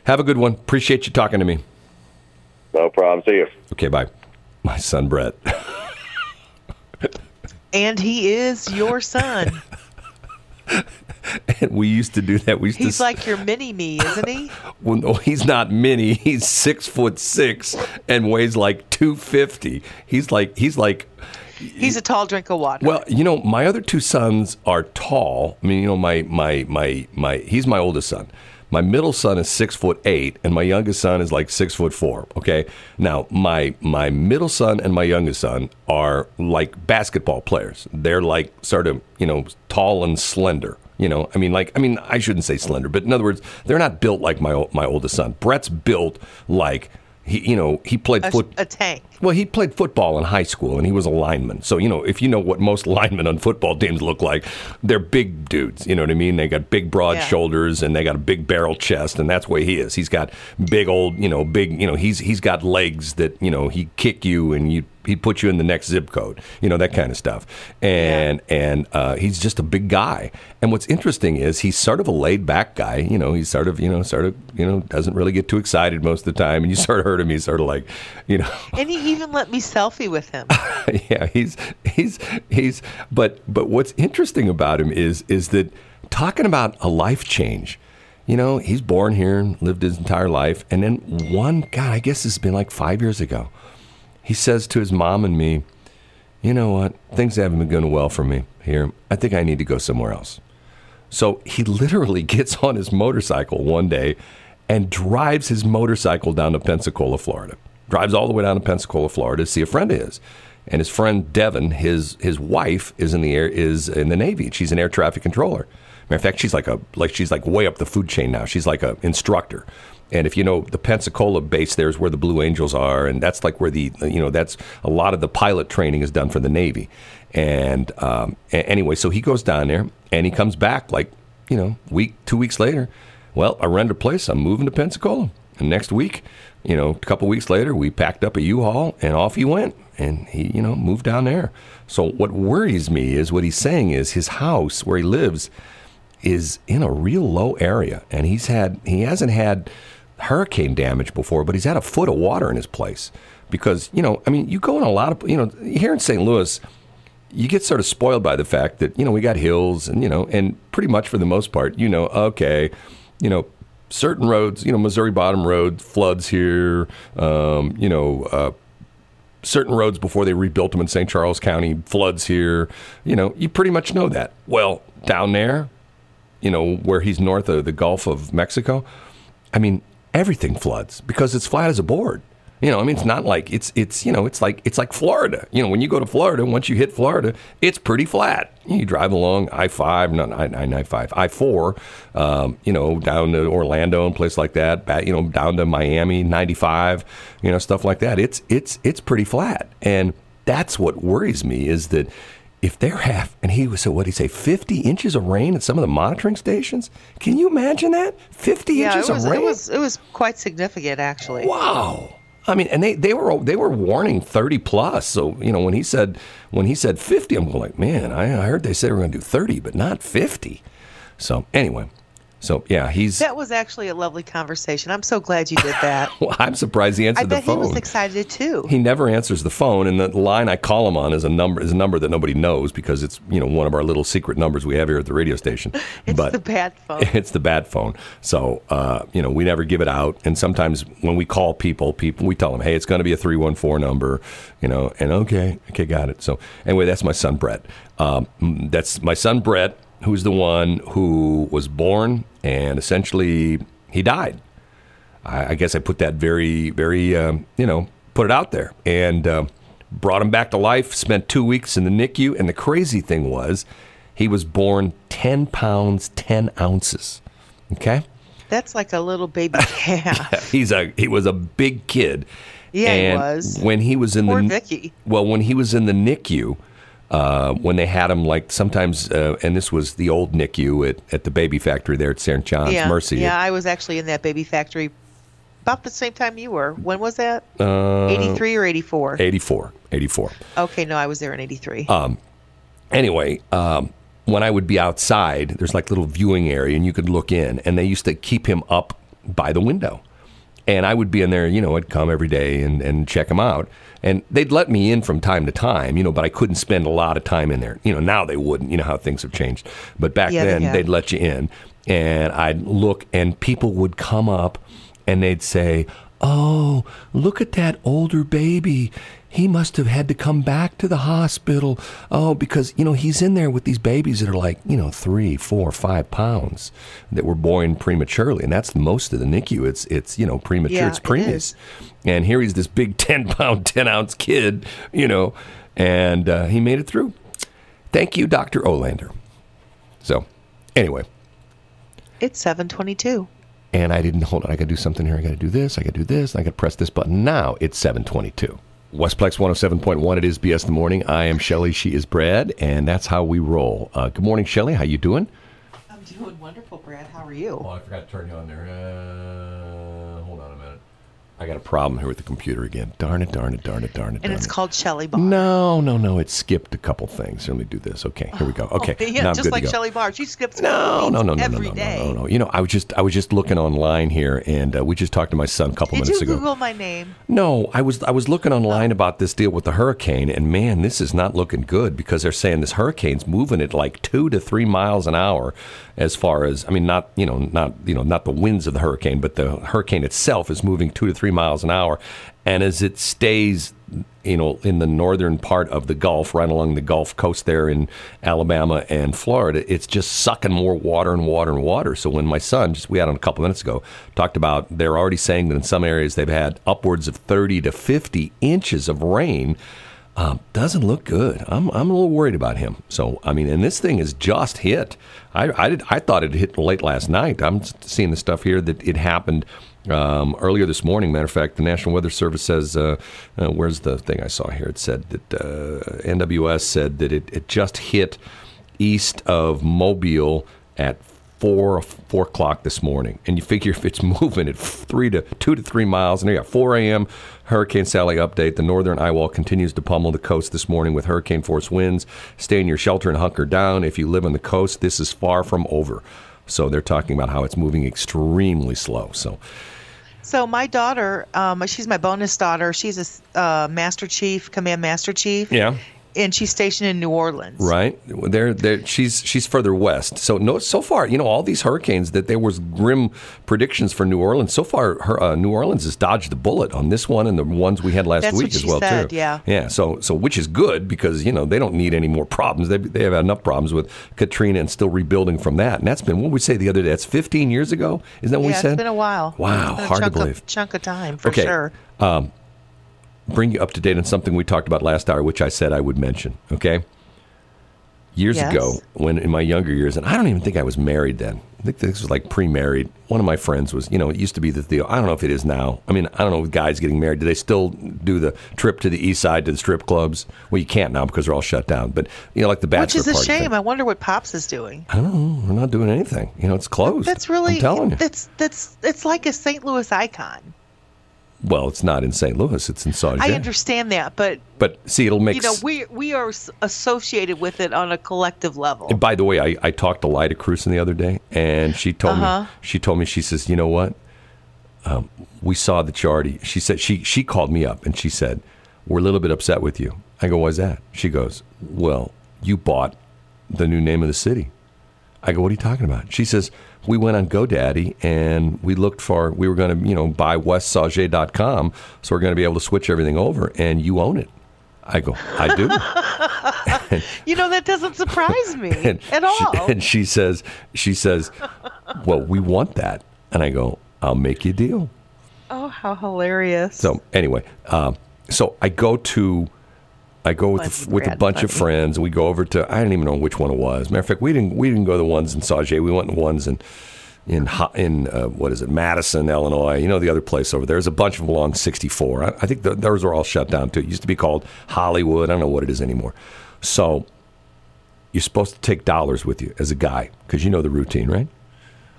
have a good one. Appreciate you talking to me. No problem. See you. Okay, bye. My son, Brett. And he is your son. And we used to do that. He's like your mini-me, isn't he? Well, no, he's not mini. He's 6'6" and weighs like 250. He's a tall drink of water. Well, my other two sons are tall. My he's my oldest son. My middle son is 6'8", and my youngest son is like 6'4". Okay, now my middle son and my youngest son are like basketball players. They're like sort of tall and slender. I shouldn't say slender, but in other words, they're not built like my oldest son. Brett's built like he played a tank. Well, he played football in high school, and he was a lineman. So, if you know what most linemen on football teams look like, they're big dudes. You know what I mean? They got big, broad shoulders, and they got a big barrel chest, and that's where he is. He's got big old, he's got legs that, he kick you and he put you in the next zip code, that kind of stuff. And he's just a big guy. And what's interesting is he's sort of a laid back guy. He's sort of doesn't really get too excited most of the time. And you sort of heard him. He's sort of like, And he even let me selfie with him. Yeah, he's. But what's interesting about him is that talking about a life change. He's born here, lived his entire life, and then I guess it's been like 5 years ago. He says to his mom and me, you know what, things haven't been going well for me here. I think I need to go somewhere else. So he literally gets on his motorcycle one day and drives his motorcycle down to Pensacola, Florida. Drives all the way down to Pensacola, Florida to see a friend of his. And his friend, Devin, his wife is in the Navy. She's an air traffic controller. Matter of fact, she's like way up the food chain now. She's like an instructor. And if you know the Pensacola base, there's where the Blue Angels are, and that's like where that's a lot of the pilot training is done for the Navy. And anyway, so he goes down there and he comes back like, week, 2 weeks later. Well, I rented a place. I'm moving to Pensacola. And next week, a couple weeks later, we packed up a U-Haul and off he went. And he, moved down there. So what worries me is what he's saying is his house where he lives is in a real low area. And he hasn't had hurricane damage before, but he's had a foot of water in his place. Because, you go in a lot of, here in St. Louis, you get sort of spoiled by the fact that, we got hills and, and pretty much for the most part, okay, certain roads, Missouri Bottom Road floods here, certain roads before they rebuilt them in St. Charles County floods here, you pretty much know that. Well, down there, where he's north of the Gulf of Mexico, everything floods because it's flat as a board. You know, I mean, it's not like it's you know, it's like Florida. You know, when you go to Florida, once you hit Florida, it's pretty flat. You drive along I-4, you know, down to Orlando and place like that. Back, you know, down to Miami, 95, you know, stuff like that. It's pretty flat, and that's what worries me is that if they're half, and he was, so what did he say, 50 inches of rain at some of the monitoring stations? Can you imagine that? 50 inches of rain? It was quite significant, actually. Wow. I mean, and they were warning 30 plus. So, you know, when he said 50, I'm like, man, I heard they said we're going to do 30, but not 50. So anyway, that was actually a lovely conversation. I'm so glad you did that. Well, I'm surprised he answered the phone. I bet he was excited too. He never answers the phone, and the line I call him on is a number that nobody knows because it's, you know, one of our little secret numbers we have here at the radio station. But the bad phone. It's the bad phone. So you know, we never give it out. And sometimes when we call people, we tell them, hey, it's going to be a 314 number, you know. And okay, got it. So anyway, that's my son Brett. Who's the one who was born and essentially he died. I guess I put that very, very, put it out there and brought him back to life, spent 2 weeks in the NICU. And the crazy thing was he was born 10 pounds, 10 ounces. Okay. That's like a little baby calf. Yeah, he was a big kid. Yeah, and he was. When he was in when he was in the NICU, when they had him, like sometimes, and this was the old NICU at the baby factory there at St. John's Mercy. Yeah, I was actually in that baby factory about the same time you were. When was that? 83 or 84? 84. Okay, no, I was there in 83. Anyway, when I would be outside, there's like little viewing area, and you could look in, and they used to keep him up by the window. And I would be in there, you know, I'd come every day and check them out. And they'd let me in from time to time, you know, but I couldn't spend a lot of time in there. You know, now they wouldn't. You know how things have changed. But back then, they'd let you in. And I'd look, and people would come up, and they'd say, oh, look at that older baby. He must have had to come back to the hospital. Oh, because, you know, he's in there with these babies that are like, you know, 3, 4, 5 pounds that were born prematurely. And that's most of the NICU. It's you know, premature. Yeah, it's preemies. And here he's this big 10 pound, 10 ounce kid, you know, and he made it through. Thank you, Dr. Olander. So anyway, it's 7:22. And I didn't hold on. I got to do something here. I got to do this. I got to do this. I got to press this button. Now it's 7:22. Westplex 107.1. It is BS in the Morning. I am Shelley. She is Brad, and that's how we roll. Good morning, Shelley. How you doing? I'm doing wonderful, Brad. How are you? Oh, I forgot to turn you on there. Hold on a minute. I got a problem here with the computer again. Darn it. And it's called Shelley Bar. No. It skipped a couple things. Let me do this. Okay, here we go. Okay, yeah, now I'm just good like to go. Shelley Bar. She skips every day. You know, I was just looking online here, and we just talked to my son a couple minutes ago. Did you Google my name? No, I was looking online about this deal with the hurricane, and man, this is not looking good because they're saying this hurricane's moving at like 2 to 3 miles an hour. As far as, I mean, not the winds of the hurricane, but the hurricane itself is moving 2 to 3 miles an hour. And as it stays, you know, in the northern part of the Gulf, right along the Gulf Coast there in Alabama and Florida, it's just sucking more water. So when my son, we had on a couple minutes ago, talked about they're already saying that in some areas they've had upwards of 30 to 50 inches of rain. Doesn't look good. I'm a little worried about him. So, I mean, and this thing has just hit. I thought it hit late last night. I'm seeing the stuff here that it happened earlier this morning. Matter of fact, the National Weather Service says, where's the thing I saw here? It said that NWS said that it just hit east of Mobile at 4 o'clock this morning. And you figure if it's moving at 2 to 3 miles, and you got 4 a.m., Hurricane Sally update. The northern eye wall continues to pummel the coast this morning with hurricane-force winds. Stay in your shelter and hunker down. If you live on the coast, this is far from over. So they're talking about how it's moving extremely slow. So my daughter, she's my bonus daughter. She's a command master chief. Yeah. And she's stationed in New Orleans. Right. She's further west. So so far, you know, all these hurricanes that there was grim predictions for New Orleans. So far, New Orleans has dodged the bullet on this one and the ones we had last week as well, too. That's what she said, yeah. Yeah, so which is good because, you know, they don't need any more problems. They have had enough problems with Katrina and still rebuilding from that. And that's been, what we say the other day, that's 15 years ago? Isn't that what we said? Yeah, it's been a while. Wow, hard to believe. Chunk of time, for sure. bring you up to date on something we talked about last hour, which I said I would mention, okay? Years ago, when in my younger years, and I don't even think I was married then. I think this was like pre-married. One of my friends was, you know, it used to be the deal. I don't know if it is now. I mean, I don't know with guys getting married. Do they still do the trip to the east side to the strip clubs? Well, you can't now because they're all shut down. But, you know, like the bachelor party. Which is a shame. Thing. I wonder what Pops is doing. I don't know. We're not doing anything. You know, it's closed. That's really, I'm telling you. It's like a St. Louis icon. Well, it's not in St. Louis. It's in Sauget. I understand that, but see, it'll make... You know, we are associated with it on a collective level. And by the way, I talked to Lyda Cruson the other day, and she told me, she says, you know what? We saw that you already... She said, she called me up, and she said, we're a little bit upset with you. I go, why's that? She goes, well, you bought the new name of the city. I go, what are you talking about? She says, we went on GoDaddy and we looked for, we were going to, you know, buy westsauget.com. So we're going to be able to switch everything over and you own it. I go, I do. You know, that doesn't surprise me at all. She says, well, we want that. And I go, I'll make you a deal. Oh, how hilarious. So anyway, so I go with a bunch of friends, and we go over to, I don't even know which one it was. Matter of fact, we didn't go to the ones in Sauget. We went to ones in what is it, Madison, Illinois. You know, the other place over there. There's a bunch of them along 64. I think those were all shut down too. It used to be called Hollywood. I don't know what it is anymore. So you're supposed to take dollars with you as a guy because you know the routine, right?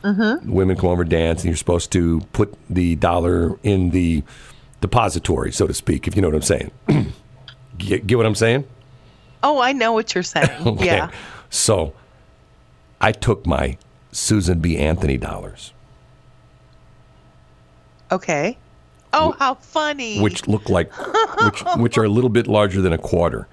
Mm-hmm. Women come over, dance, and you're supposed to put the dollar in the depository, so to speak, if you know what I'm saying. Get what I'm saying? Oh, I know what you're saying. Okay. Yeah. So I took my Susan B. Anthony dollars. Okay. Oh, how funny. Which look like, which are a little bit larger than a quarter.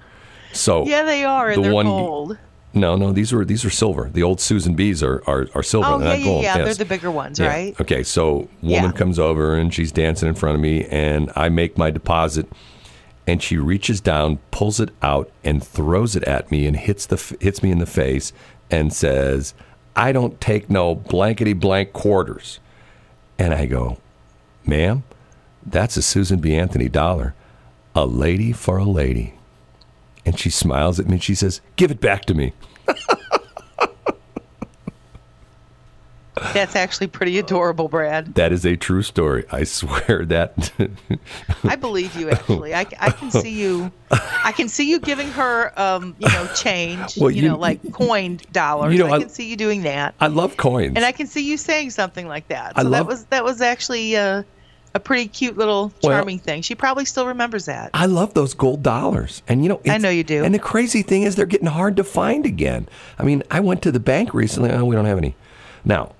So yeah, they are, and they're gold. No, these are silver. The old Susan B's are silver. Oh, they're not gold. Yeah, yes. They're the bigger ones, yeah. Right? Okay, so woman comes over, and she's dancing in front of me, and I make my deposit. And she reaches down, pulls it out, and throws it at me and hits me in the face and says, I don't take no blankety-blank quarters. And I go, ma'am, that's a Susan B. Anthony dollar, a lady for a lady. And she smiles at me and she says, give it back to me. That's actually pretty adorable, Brad. That is a true story. I swear that. I believe you. Actually, I can see you. I can see you giving her, change. Well, you know, like coined dollars. You know, I can see you doing that. I love coins, and I can see you saying something like that. So that was actually a pretty cute little charming thing. She probably still remembers that. I love those gold dollars, and you know, I know you do. And the crazy thing is, they're getting hard to find again. I mean, I went to the bank recently. Oh, we don't have any now.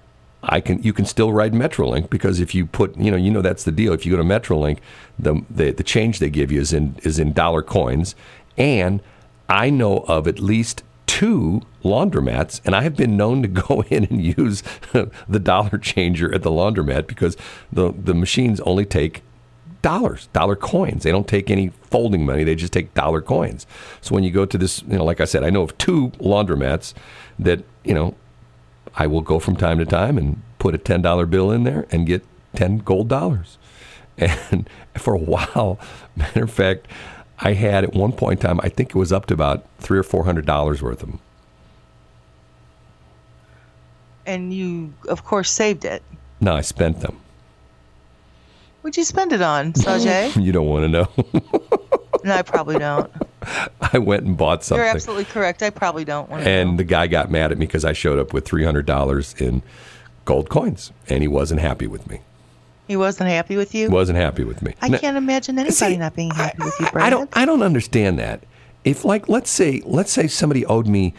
You can still ride Metrolink because if you put, you know that's the deal. If you go to Metrolink, the change they give you is in dollar coins. And I know of at least two laundromats, and I have been known to go in and use the dollar changer at the laundromat because the machines only take dollars, dollar coins. They don't take any folding money. They just take dollar coins. So when you go to this, you know, like I said, I know of two laundromats that, you know, I will go from time to time and put a $10 bill in there and get 10 gold dollars. And for a while, matter of fact, I had at one point in time, I think it was up to about $300 or $400 worth of them. And you, of course, saved it. No, I spent them. What'd you spend it on, Sauget? You don't want to know. No, I probably don't. I went and bought something. You're absolutely correct. I probably don't want to. And the guy got mad at me because I showed up with $300 in gold coins, and he wasn't happy with me. He wasn't happy with you? Wasn't happy with me. I can't imagine anybody not being happy with you, Brad. I don't understand that. If, like, let's say somebody owed me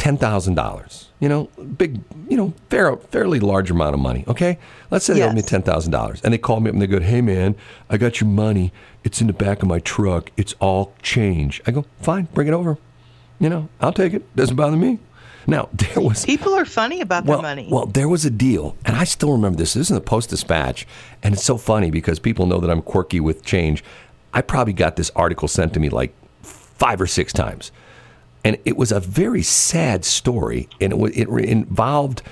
$10,000, you know, big, you know, fairly large amount of money, okay? Let's say they owed me $10,000, and they called me up and they go, hey, man, I got your money. It's in the back of my truck. It's all change. I go, fine, bring it over. You know, I'll take it. Doesn't bother me. Now, there was... People are funny about their money. Well, there was a deal, and I still remember this. This is in the Post-Dispatch, and it's so funny because people know that I'm quirky with change. I probably got this article sent to me like 5 or 6 times. And it was a very sad story, and it involved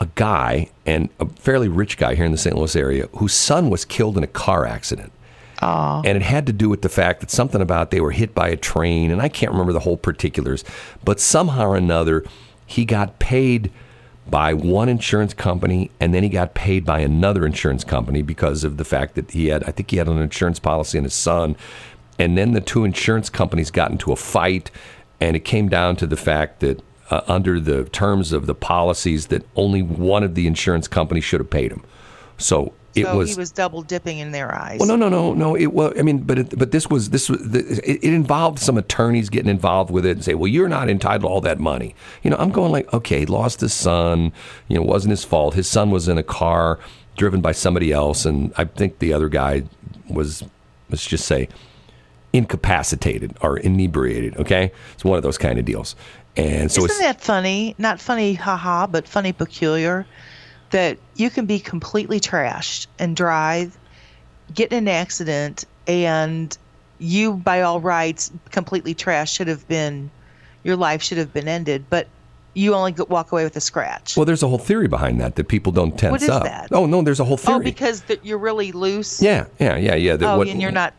a guy, and a fairly rich guy here in the St. Louis area, whose son was killed in a car accident. Aww. And it had to do with the fact that something about they were hit by a train, and I can't remember the whole particulars, but somehow or another, he got paid by one insurance company, and then he got paid by another insurance company because of the fact that he had, I think he had an insurance policy on his son, and then the two insurance companies got into a fight, and it came down to the fact that under the terms of the policies that only one of the insurance companies should have paid him. So he was double dipping in their eyes. Well, no. It was. I mean, but this involved some attorneys getting involved with it and say, well, you're not entitled to all that money. You know, I'm going like, okay, he lost his son. You know, it wasn't his fault. His son was in a car driven by somebody else, and I think the other guy was, let's just say, incapacitated or inebriated. Okay, it's one of those kind of deals. And so, isn't that funny? Not funny, haha, but funny, peculiar. That you can be completely trashed and drive, get in an accident, and you, by all rights, completely trashed, your life should have been ended, but you only walk away with a scratch. Well, there's a whole theory behind that people don't tense up. What is that? Oh, no, there's a whole theory. Oh, because you're really loose? Yeah. And you're not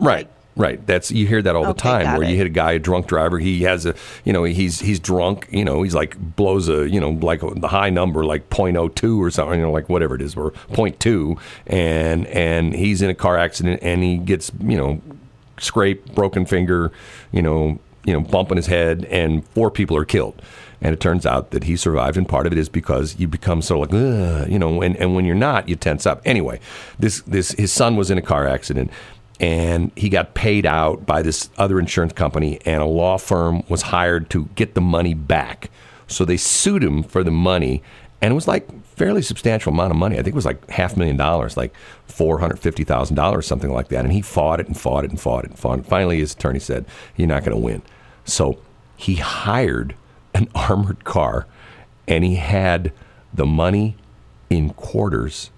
right. Right. That's, you hear that all the time where you hit a guy, a drunk driver, he has he's drunk, he's like blows like the high number, like 0.02 or something, like whatever it is, or 0.2. And he's in a car accident and he gets, scraped, broken finger, bump in his head, and 4 people are killed. And it turns out that he survived, and part of it is because you become sort of like, and when you're not, you tense up. Anyway, this his son was in a car accident. And he got paid out by this other insurance company, and a law firm was hired to get the money back. So they sued him for the money, and it was like fairly substantial amount of money. I think it was like $500,000, like $450,000, something like that. And he fought it. Finally, his attorney said, "You're not going to win." So he hired an armored car, and he had the money in quarters.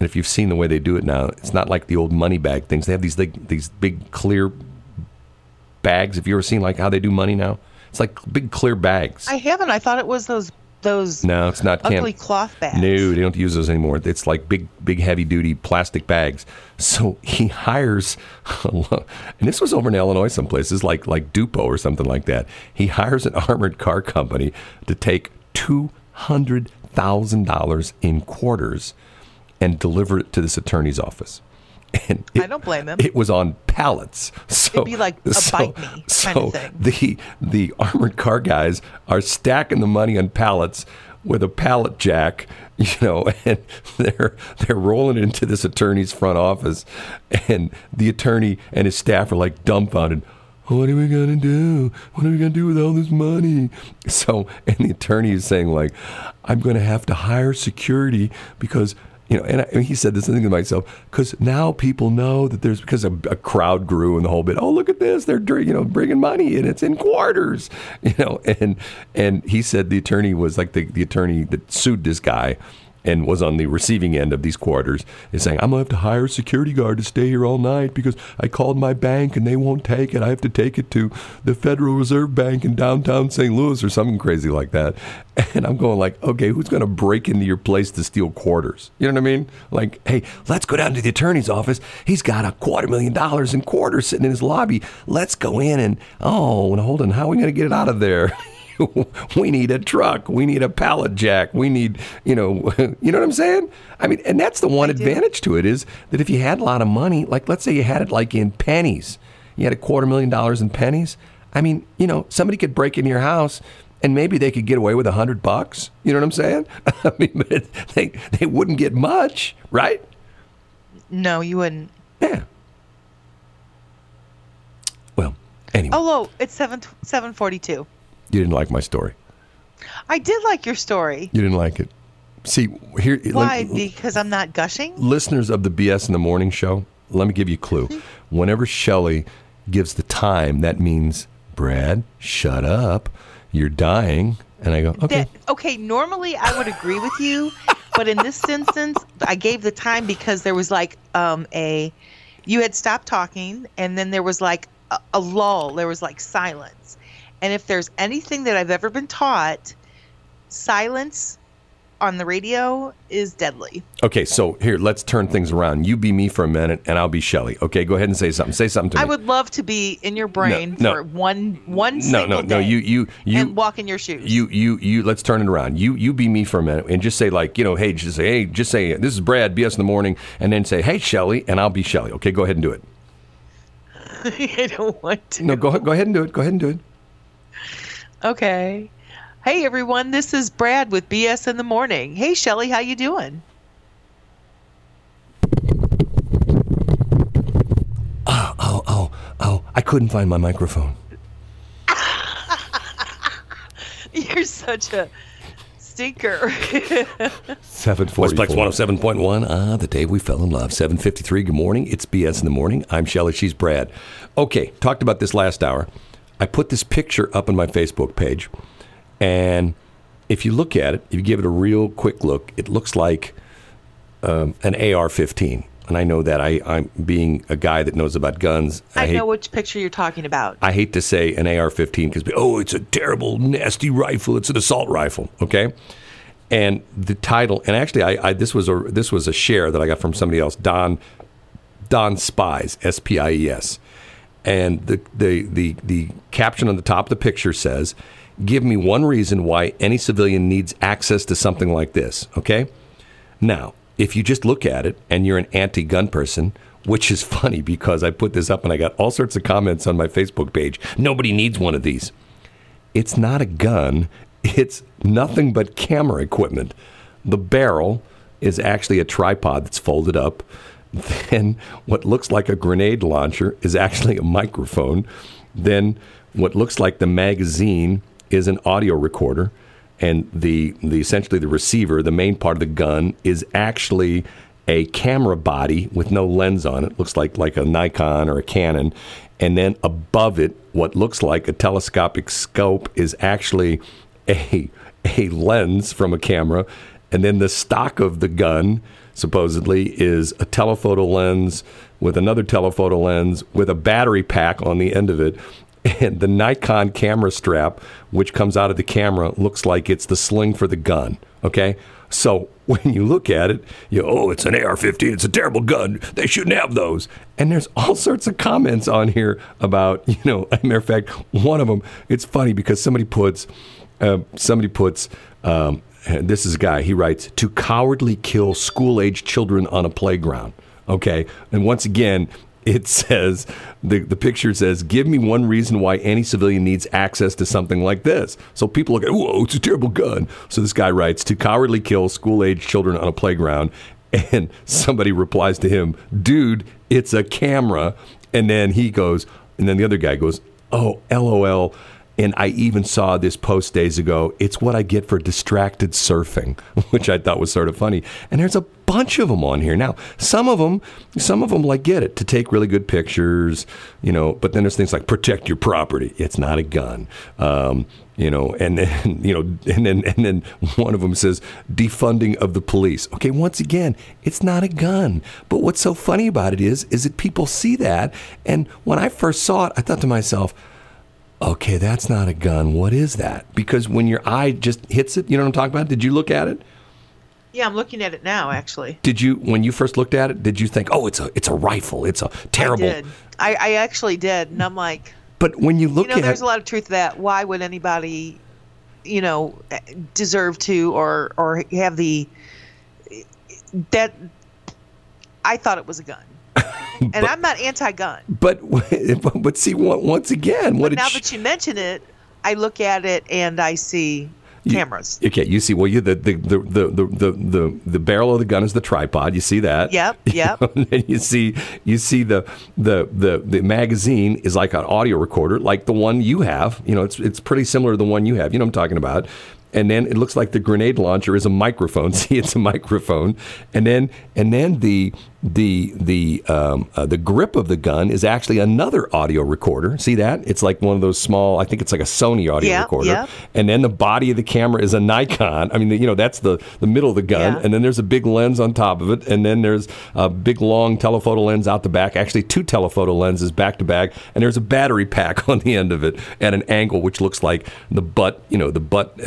And if you've seen the way they do it now, it's not like the old money bag things. They have these big clear bags. Have you ever seen like how they do money now? It's like big clear bags. I haven't. I thought it was those. No, it's not ugly cloth bags. No, they don't use those anymore. It's like big heavy duty plastic bags. So he hires, and this was over in Illinois someplace. It's like Dupo or something like that. He hires an armored car company to take $200,000 in quarters and deliver it to this attorney's office. And I don't blame him. It was on pallets. So it'd be like a bite me kind of thing. The armored car guys are stacking the money on pallets with a pallet jack, and they're rolling into this attorney's front office, and the attorney and his staff are like dumbfounded. What are we going to do? What are we going to do with all this money? So, and the attorney is saying like, I'm going to have to hire security because he said this thing to myself, because now people know that there's, because a crowd grew and the whole bit. Oh, look at this! They're bringing money and it's in quarters, And he said the attorney was like the attorney that sued this guy, and was on the receiving end of these quarters, is saying, I'm gonna have to hire a security guard to stay here all night because I called my bank and they won't take it. I have to take it to the Federal Reserve Bank in downtown St. Louis or something crazy like that. And I'm going like, okay, who's gonna break into your place to steal quarters? You know what I mean? Like, hey, let's go down to the attorney's office. He's got $250,000 in quarters sitting in his lobby. Let's go in and, hold on, how are we gonna get it out of there? We need a truck. We need a pallet jack. We need, you know what I'm saying? I mean, and that's the one advantage to it is that if you had a lot of money, like let's say you had it like in pennies, you had $250,000 in pennies. I mean, somebody could break into your house and maybe they could get away with $100. You know what I'm saying? I mean, but they wouldn't get much, right? No, you wouldn't. Yeah. Well, anyway. Hello, it's 7:42. You didn't like my story. I did like your story. You didn't like it. See, here... Why? Because I'm not gushing? Listeners of the BS in the Morning show, let me give you a clue. Whenever Shelley gives the time, that means, Brad, shut up. You're dying. And I go, okay. Normally I would agree with you, but in this instance, I gave the time because there was like you had stopped talking, and then there was like a lull. There was like silence. And if there's anything that I've ever been taught, silence on the radio is deadly. Okay, so here, let's turn things around. You be me for a minute, and I'll be Shelly. Okay, go ahead and say something. Say something to me. I would love to be in your brain for one single day. No, you and walk in your shoes. You let's turn it around. You be me for a minute and just say, like, you know, hey, just say, this is Brad, BS in the morning, and then say, hey, Shelly, and I'll be Shelly. Okay, go ahead and do it. I don't want to. No, go ahead and do it. Go ahead and do it. Okay. Hey, everyone, this is Brad with BS in the Morning. Hey, Shelly, how you doing? Oh, I couldn't find my microphone. You're such a stinker. 740. Westplex 107.1. The day we fell in love. 7:53. Good morning. It's BS in the Morning. I'm Shelly. She's Brad. Okay, talked about this last hour. I put this picture up on my Facebook page. And if you look at it, if you give it a real quick look, it looks like an AR-15. And I know that I'm being a guy that knows about guns. I know which picture you're talking about. I hate to say an AR-15 because, oh, it's a terrible, nasty rifle. It's an assault rifle, okay? And the title, and actually, this was a share that I got from somebody else, Don Spies, S-P-I-E-S. And the caption on the top of the picture says, give me one reason why any civilian needs access to something like this, okay? Now, if you just look at it and you're an anti-gun person, which is funny because I put this up and I got all sorts of comments on my Facebook page. Nobody needs one of these. It's not a gun. It's nothing but camera equipment. The barrel is actually a tripod that's folded up. Then what looks like a grenade launcher is actually a microphone. Then what looks like the magazine is an audio recorder, and the essentially the receiver, the main part of the gun, is actually a camera body with no lens on it. It looks like a Nikon or a Canon. And then above it, what looks like a telescopic scope is actually a lens from a camera. And then the stock of the gun, supposedly, is a telephoto lens with another telephoto lens with a battery pack on the end of it. And the Nikon camera strap, which comes out of the camera, looks like it's the sling for the gun, okay? So when you look at it, it's an AR-15, it's a terrible gun, they shouldn't have those. And there's all sorts of comments on here about, as a matter of fact, one of them, it's funny because somebody puts, this is a guy, he writes, to cowardly kill school-aged children on a playground, okay? And once again, it says, the picture says, give me one reason why any civilian needs access to something like this. So people look at, whoa, it's a terrible gun. So this guy writes, to cowardly kill school-aged children on a playground. And somebody replies to him, dude, it's a camera. And then he goes, and then the other guy goes, oh, LOL. And I even saw this post days ago. It's what I get for distracted surfing, which I thought was sort of funny. And there's a bunch of them on here. Now, some of them like get it, to take really good pictures, but then there's things like protect your property. It's not a gun. And then one of them says defunding of the police. Okay, once again, it's not a gun. But what's so funny about it is that people see that, and when I first saw it, I thought to myself, okay, that's not a gun. What is that? Because when your eye just hits it, you know what I'm talking about? Did you look at it? Yeah, I'm looking at it now, actually. Did you, when you first looked at it, did you think, oh, it's a rifle. It's a terrible. I did. I actually did. And I'm like. But when you look at it. There's a lot of truth to that. Why would anybody, deserve to or have that? I thought it was a gun. And but, I'm not anti-gun. But see, once again. Now that you mention it, I look at it and I see cameras. The barrel of the gun is the tripod. You see that? Yep. And you see the magazine is like an audio recorder, like the one you have. It's pretty similar to the one you have. You know what I'm talking about. And then it looks like the grenade launcher is a microphone. See, it's a microphone. And then the The grip of the gun is actually another audio recorder. See that? It's like one of those small, I think it's like a Sony audio recorder. Yeah. And then the body of the camera is a Nikon. I mean, you know, that's the middle of the gun. Yeah. And then there's a big lens on top of it. And then there's a big, long telephoto lens out the back. Actually, two telephoto lenses back to back. And there's a battery pack on the end of it at an angle which looks like the butt, you know, the butt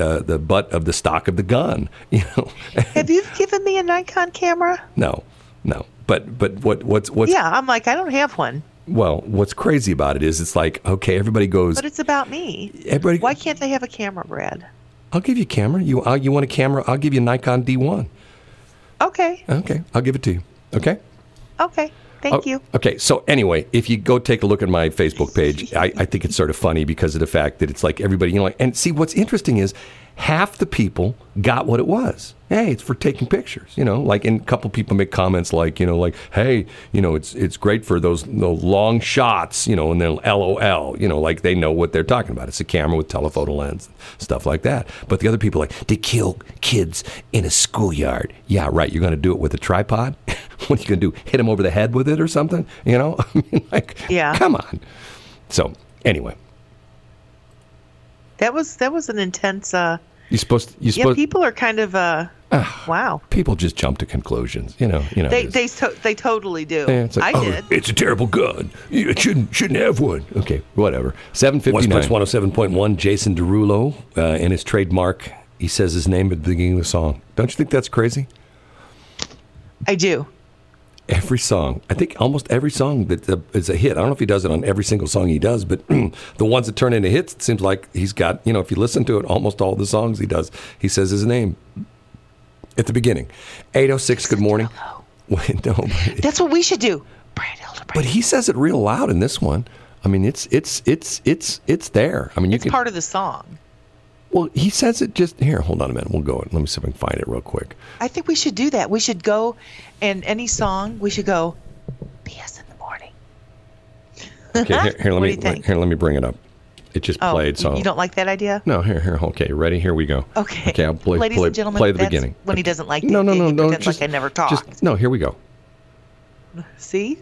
of the stock of the gun. You know. Have you given me a Nikon camera? No, no. But what's yeah, I'm like, I don't have one. Well, what's crazy about it is it's like, okay, everybody goes. But it's about me. Everybody. Why can't they have a camera, Brad? I'll give you a camera. You want a camera? I'll give you a Nikon D1. Okay. Okay. I'll give it to you. Okay? Okay. Thank you. Okay, so anyway, if you go take a look at my Facebook page, I think it's sort of funny because of the fact that it's like everybody, you know, like, and see, what's interesting is half the people got what it was. Hey, it's for taking pictures, you know, like, and a couple people make comments like, you know, like, hey, you know, it's great for those long shots, you know, and then LOL, you know, like they know what they're talking about. It's a camera with telephoto lens, stuff like that. But the other people are like, to kill kids in a schoolyard. Yeah, right. You're going to do it with a tripod? What are you going to do? Hit them over the head with it or something? You know, I mean, like, yeah. Come on. So anyway. That was an intense. You're supposed. Yeah, people are kind of. Wow. People just jump to conclusions, you know. They totally do. Yeah, it's like, I did. It's a terrible gun. It shouldn't have one. Okay, whatever. 7:59. Westplex 107.1. Jason Derulo and his trademark. He says his name at the beginning of the song. Don't you think that's crazy? I do. Every song. I think almost every song that is a hit. I don't know if he does it on every single song he does, but the ones that turn into hits, it seems like he's got, you know, if you listen to it, almost all the songs he does, he says his name at the beginning. 8:06, good morning. Wait, no, that's what we should do. Brad Hildebrand. But he says it real loud in this one. I mean, it's there. I mean, it's part of the song. Well, he says it just here. Hold on a minute. We'll go. Let me see if I can find it real quick. I think we should do that. We should go, and any song we should go. BS in the morning. Okay, here let me bring it up. It just played. So you don't like that idea? No. Here. Okay, ready? Here we go. Okay. Okay. I'll play. Ladies and gentlemen, play the beginning. When he doesn't like. No. Just like I never talked. No. Here we go. See.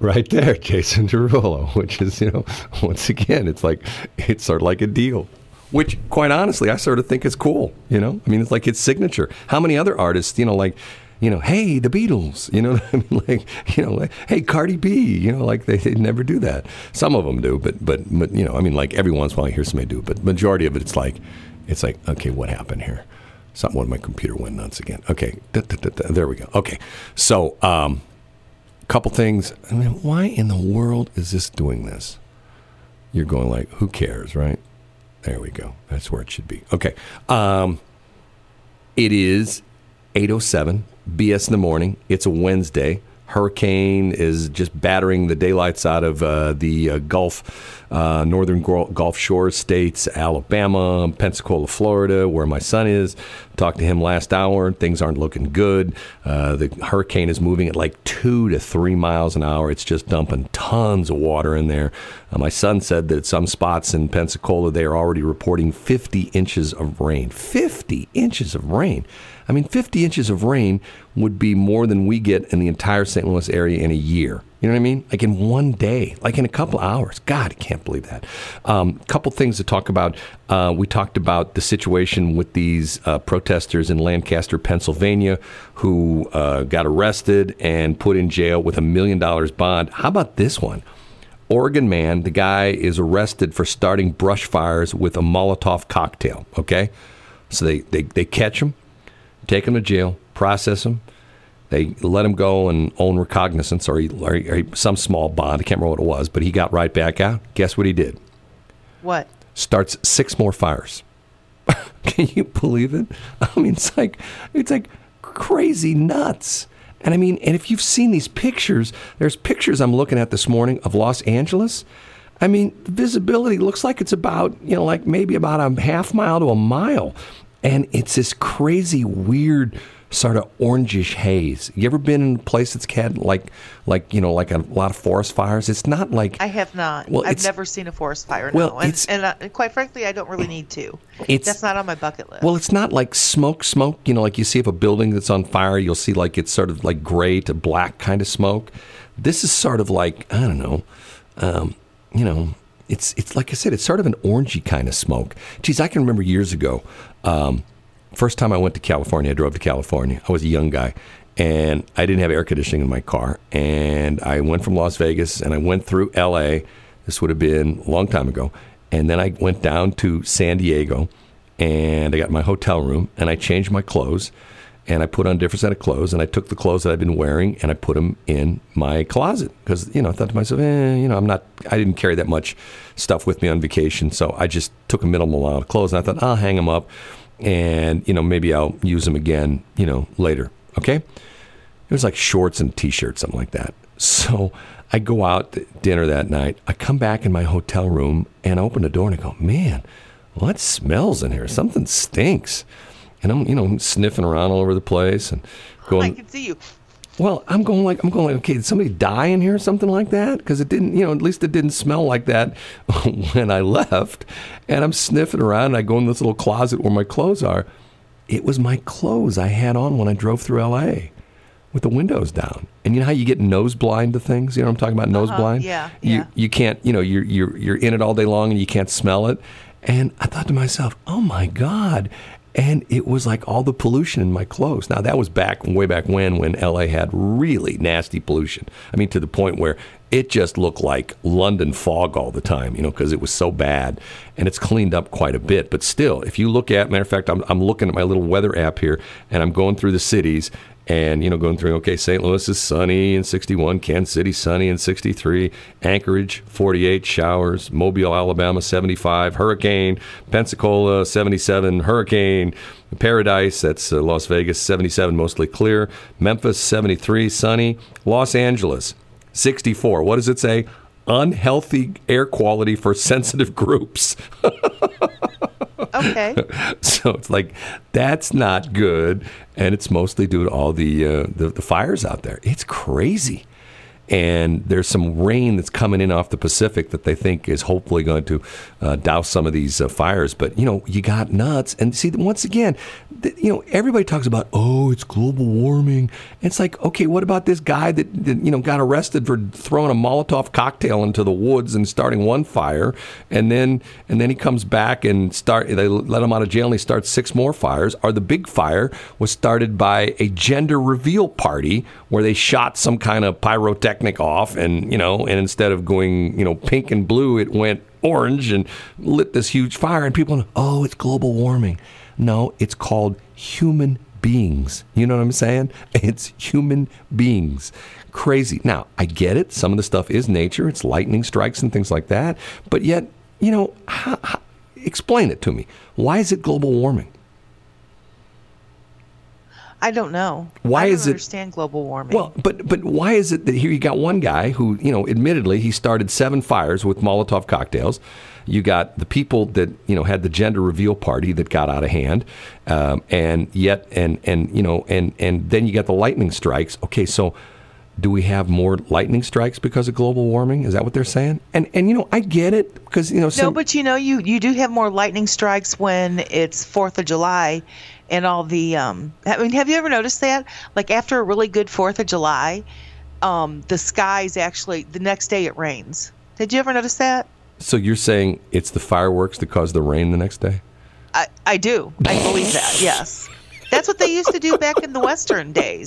Right there, Jason Derulo, which is, you know, once again, it's sort of like a deal, which, quite honestly, I sort of think is cool, you know? I mean, it's like its signature. How many other artists, you know, like, you know, hey, the Beatles, you know what I mean? Like, you know, like, hey, Cardi B, you know, like they never do that. Some of them do, but you know, I mean, like every once in a while I hear somebody do it, but majority of it, it's like, okay, what happened here? Something with my computer went nuts again. Okay, there we go. Okay, so, couple things. I mean, why in the world is this doing this? You're going like, who cares, right? There we go. That's where it should be. Okay. It is 8:07, BS in the morning. It's a Wednesday. Hurricane is just battering the daylights out of the Gulf, northern Gulf Shores states, Alabama, Pensacola, Florida, where my son is. Talked to him last hour. Things aren't looking good. The hurricane is moving at like 2 to 3 miles an hour. It's just dumping tons of water in there. My son said that at some spots in Pensacola, they are already reporting 50 inches of rain. 50 inches of rain. I mean, 50 inches of rain would be more than we get in the entire St. Louis area in a year. You know what I mean? Like in one day, like in a couple hours. God, I can't believe that. Couple things to talk about. We talked about the situation with these protesters in Lancaster, Pennsylvania, who got arrested and put in jail with $1 million bond. How about this one? Oregon man, the guy is arrested for starting brush fires with a Molotov cocktail, okay? So they catch him. Take him to jail, process him. They let him go and own recognizance or some small bond. I can't remember what it was, but he got right back out. Guess what he did? What? Starts 6 more fires. Can you believe it? I mean, it's like crazy nuts. And I mean, and if you've seen these pictures, there's pictures I'm looking at this morning of Los Angeles. I mean, the visibility looks like it's about, you know, like maybe about a half mile to a mile. And it's this crazy, weird sort of orangish haze. You ever been in a place that's had like a lot of forest fires? It's not like I have not. Well, I've never seen a forest fire. Well, no. and quite frankly, I don't really need to. That's not on my bucket list. Well, it's not like smoke. You know, like you see if a building that's on fire, you'll see like it's sort of like gray to black kind of smoke. This is sort of like, I don't know, you know. It's like I said, it's sort of an orangey kind of smoke. Geez, I can remember years ago, first time I went to California, I drove to California. I was a young guy, and I didn't have air conditioning in my car. And I went from Las Vegas, and I went through L.A. This would have been a long time ago. And then I went down to San Diego, and I got my hotel room, and I changed my clothes, and I put on a different set of clothes, and I took the clothes that I'd been wearing, and I put them in my closet. Because, you know, I thought to myself, I didn't carry that much stuff with me on vacation, so I just took a minimal amount of clothes, and I thought, I'll hang them up, and, you know, maybe I'll use them again, you know, later, okay? It was like shorts and T-shirts, something like that. So I go out to dinner that night. I come back in my hotel room, and I open the door, and I go, man, what smells in here? Something stinks. And I'm, you know, sniffing around all over the place and going. I can see you. Well, I'm going like, okay, did somebody die in here or something like that? Because it didn't, you know, at least it didn't smell like that when I left. And I'm sniffing around, and I go in this little closet where my clothes are. It was my clothes I had on when I drove through L.A. with the windows down. And you know how you get nose blind to things? You know what I'm talking about, nose blind? Yeah, yeah. You can't, you know, you're in it all day long, and you can't smell it. And I thought to myself, oh, my God. And it was like all the pollution in my clothes. Now, that was way back when L.A. had really nasty pollution. I mean, to the point where it just looked like London fog all the time, you know, because it was so bad. And it's cleaned up quite a bit. But still, if you look at, matter of fact, I'm looking at my little weather app here, and I'm going through the cities and, you know, going through, okay, St. Louis is sunny and 61, Kansas City sunny and 63, Anchorage 48, showers, Mobile, Alabama 75, hurricane, Pensacola 77, hurricane, Paradise, that's Las Vegas 77, mostly clear, Memphis 73, sunny, Los Angeles 64. What does it say? Unhealthy air quality for sensitive groups. Okay. So it's like, that's not good, and it's mostly due to all the fires out there. It's crazy. And there's some rain that's coming in off the Pacific that they think is hopefully going to douse some of these fires. But, you know, you got nuts. And see, once again, you know, everybody talks about, oh, it's global warming. And it's like, okay, what about this guy that, you know, got arrested for throwing a Molotov cocktail into the woods and starting one fire? And then he comes back and they let him out of jail, and he starts six more fires. Or the big fire was started by a gender reveal party where they shot some kind of pyrotechnic off, and you know, and instead of going, you know, pink and blue, it went orange and lit this huge fire. And people, oh, it's global warming. No, it's called human beings. You know what I'm saying? It's human beings. Crazy. Now, I get it. Some of the stuff is nature. It's lightning strikes and things like that. But yet, you know, explain it to me. Why is it global warming? I don't know. I don't understand global warming. Well, but why is it that here you got one guy who, you know, admittedly, he started seven fires with Molotov cocktails. You got the people that, you know, had the gender reveal party that got out of hand. And then you got the lightning strikes. Okay, so do we have more lightning strikes because of global warming? Is that what they're saying? And you know, I get it because, you know. No, but, you know, you do have more lightning strikes when it's 4th of July. And all the, I mean, have you ever noticed that? Like after a really good 4th of July, the skies actually, the next day it rains. Did you ever notice that? So you're saying it's the fireworks that cause the rain the next day? I do. I believe that, yes. That's what they used to do back in the Western days.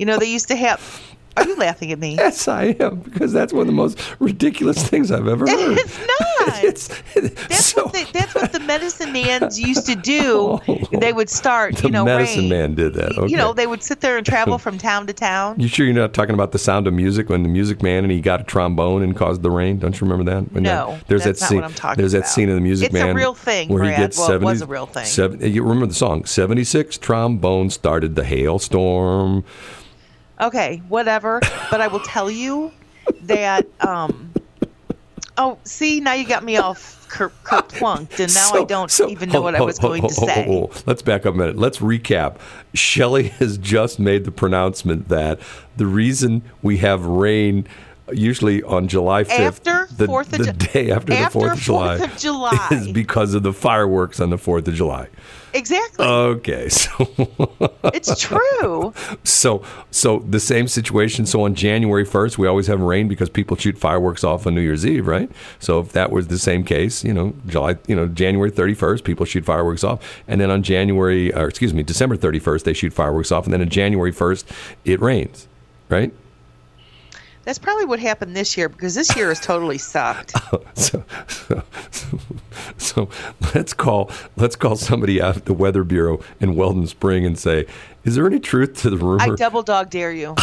You know, they used to have... Are you laughing at me? Yes, I am, because that's one of the most ridiculous things I've ever heard. It's not. That's what the medicine man used to do. Oh, they would start, you know, rain. The medicine man did that. Okay. You know, they would sit there and travel from town to town. You sure you're not talking about The Sound of Music when the Music Man and he got a trombone and caused the rain? Don't you remember that? No, that's not what I'm talking about. There's that scene in The Music Man. It's a real thing, Brad. Where he gets 70, it was a real thing. You remember the song, 76 trombone started the hailstorm. Okay, whatever. But I will tell you that Oh, see, now you got me all kerplunked, and now I don't even know what I was going to say. Let's back up a minute. Let's recap. Shelley has just made the pronouncement that the reason we have rain usually on July 5th, the day after the 4th of July, is because of the fireworks on the 4th of July. Exactly. Okay, so it's true. So the same situation. So on January 1st, we always have rain because people shoot fireworks off on New Year's Eve, right? So if that was the same case, January 31st, people shoot fireworks off, and then on December 31st, they shoot fireworks off, and then on January 1st, it rains, right? That's probably what happened this year, because this year has totally sucked. So let's call somebody out at the Weather Bureau in Weldon Spring and say, is there any truth to the rumor? I double dog dare you.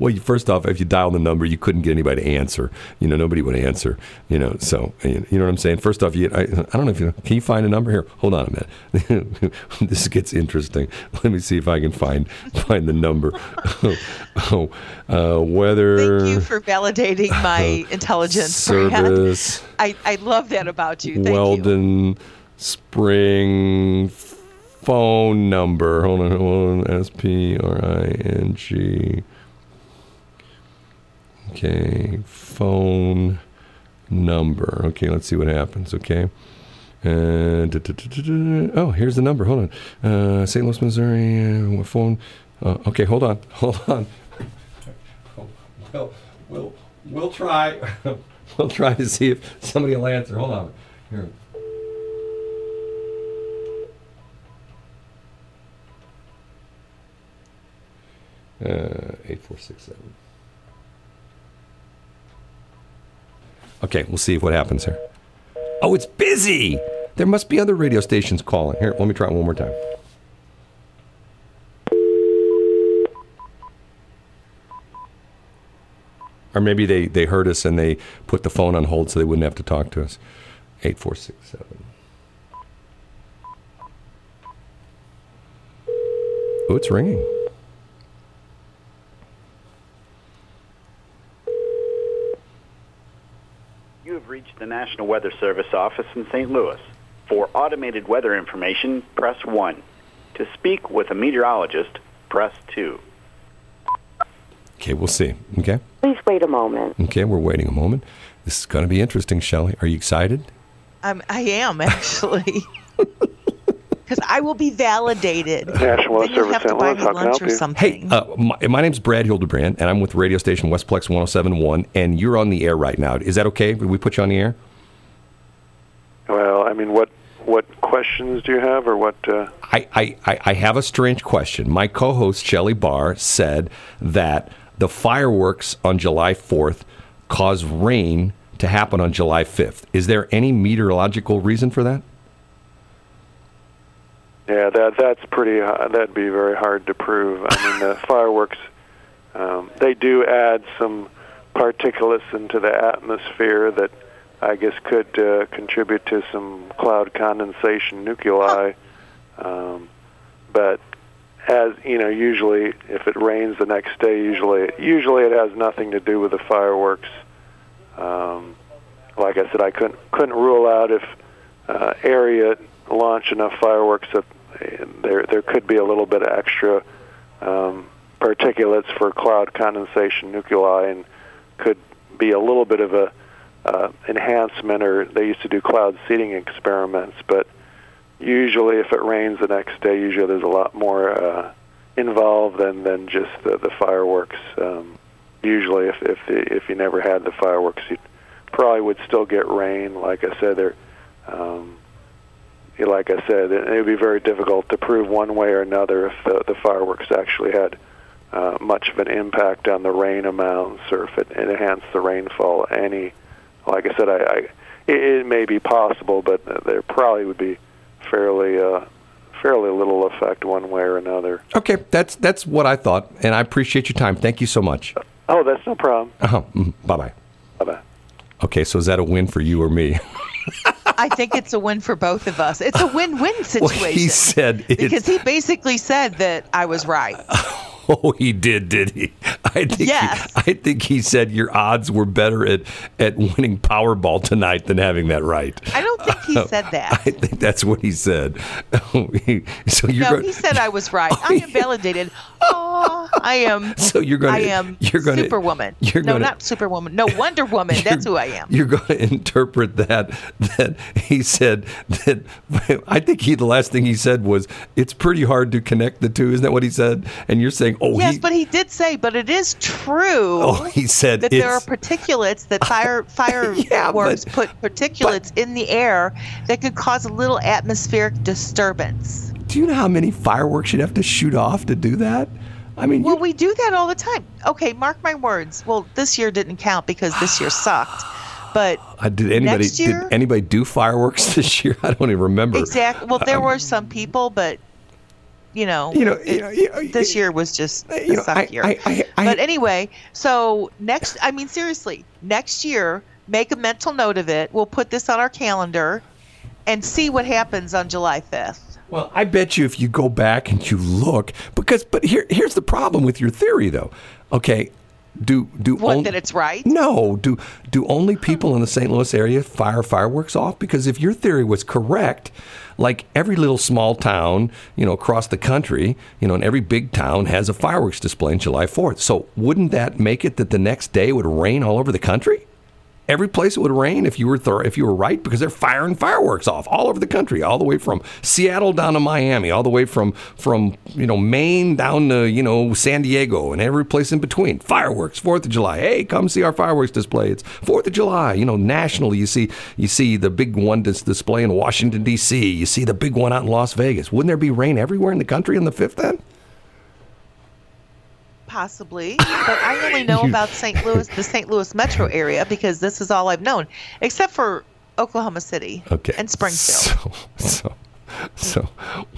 Well, first off, if you dial the number, you couldn't get anybody to answer. Nobody would answer. So you know what I'm saying. First off, I don't know if you can you find a number here. Hold on a minute. This gets interesting. Let me see if I can find the number. Weather. Thank you for validating my intelligence. Service. I love that about you. Thank Weldon Spring phone number. Hold on. SPRING. Okay. Phone number. Okay. Let's see what happens. Okay. Oh, here's the number. Hold on. St. Louis, Missouri. Phone. Okay. Hold on. Well, we'll try. We'll try to see if somebody will answer. Hold on. Here. Eight, four, six, seven. Okay, we'll see what happens here. Oh, it's busy. There must be other radio stations calling. Here, let me try it one more time. Or maybe they heard us and they put the phone on hold so they wouldn't have to talk to us. 8467. Oh, it's ringing. You have reached the National Weather Service office in St. Louis. For automated weather information, press 1. To speak with a meteorologist, press 2. Okay, we'll see. Okay? Please wait a moment. Okay, we're waiting a moment. This is going to be interesting, Shelley. Are you excited? I am, actually. Because I will be validated. National Weather Service, St. Louis, how can I help you? Hey, my name's Brad Hildebrand, and I'm with radio station Westplex 107.1, and you're on the air right now. Is that okay? Did we put you on the air? Well, I mean, what questions do you have, or what? I have a strange question. My co-host, Shelley Barr, said that the fireworks on July 4th cause rain to happen on July 5th. Is there any meteorological reason for that? Yeah, that's pretty. That'd be very hard to prove. I mean, the fireworks, they do add some particulates into the atmosphere that I guess could contribute to some cloud condensation nuclei, but as you know, usually if it rains the next day, usually it has nothing to do with the fireworks. Like I said, I couldn't rule out if area launch enough fireworks that there could be a little bit of extra particulates for cloud condensation nuclei, and could be a little bit of a enhancement, or they used to do cloud seeding experiments, but usually if it rains the next day, usually there's a lot more involved than just the fireworks. Usually if you never had the fireworks, you probably would still get rain. Like I said, it would be very difficult to prove one way or another if the fireworks actually had much of an impact on the rain amounts, or if it enhanced the rainfall any. Like I said, it may be possible, but there probably would be fairly little effect one way or another. Okay, that's what I thought, and I appreciate your time. Thank you so much. Oh, that's no problem. Uh-huh. Bye-bye. Bye-bye. Okay, so is that a win for you or me? I think it's a win for both of us. It's a win-win situation. Well, he basically said that I was right. Oh, he did he? I think he said your odds were better at winning Powerball tonight than having that right. I don't think he said that. I think that's what he said. He said I was right. Oh, I am validated. Oh, I am. So you're going. I am Superwoman. Not Superwoman. No, Wonder Woman. That's who I am. You're going to interpret that he said that. I think the last thing he said was it's pretty hard to connect the two. Isn't that what he said? And you're saying, oh, yes, but he did say, but it is true. Oh, he said that there are particulates that fireworks put particulates in the air that could cause a little atmospheric disturbance. Do you know how many fireworks you'd have to shoot off to do that? I mean, we do that all the time. Okay, mark my words. Well, this year didn't count because this year sucked. But did anybody do fireworks this year? I don't even remember. Exactly. Well, there were some people, but this year was just a suck year. But anyway, so next year, make a mental note of it. We'll put this on our calendar and see what happens on July 5th. Well, I bet you if you go back and you look, but here's the problem with your theory, though. Okay. That it's right? No. Do only people in the St. Louis area fire fireworks off? Because if your theory was correct, like every little small town, across the country, and every big town has a fireworks display on July 4th. So wouldn't that make it that the next day would rain all over the country? Every place it would rain if you were right, because they're firing fireworks off all over the country, all the way from Seattle down to Miami, all the way from Maine down to San Diego and every place in between. Fireworks, 4th of July. Hey, come see our fireworks display. It's 4th of July. Nationally, you see the big one display in Washington D.C. You see the big one out in Las Vegas. Wouldn't there be rain everywhere in the country on the 5th then? Possibly, but I only know about the St. Louis metro area, because this is all I've known, except for Oklahoma City and Springfield. So,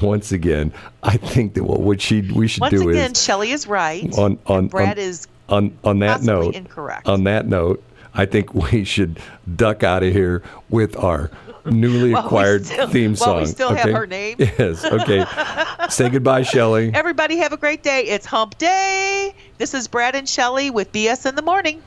once again, I think that what we should do is Shelley is right. On Brad is on that note incorrect. On that note, I think we should duck out of here with our newly acquired theme song. While we still have her name. Yes, okay. Say goodbye, Shelley. Everybody have a great day. It's hump day. This is Brad and Shelley with BS in the Morning.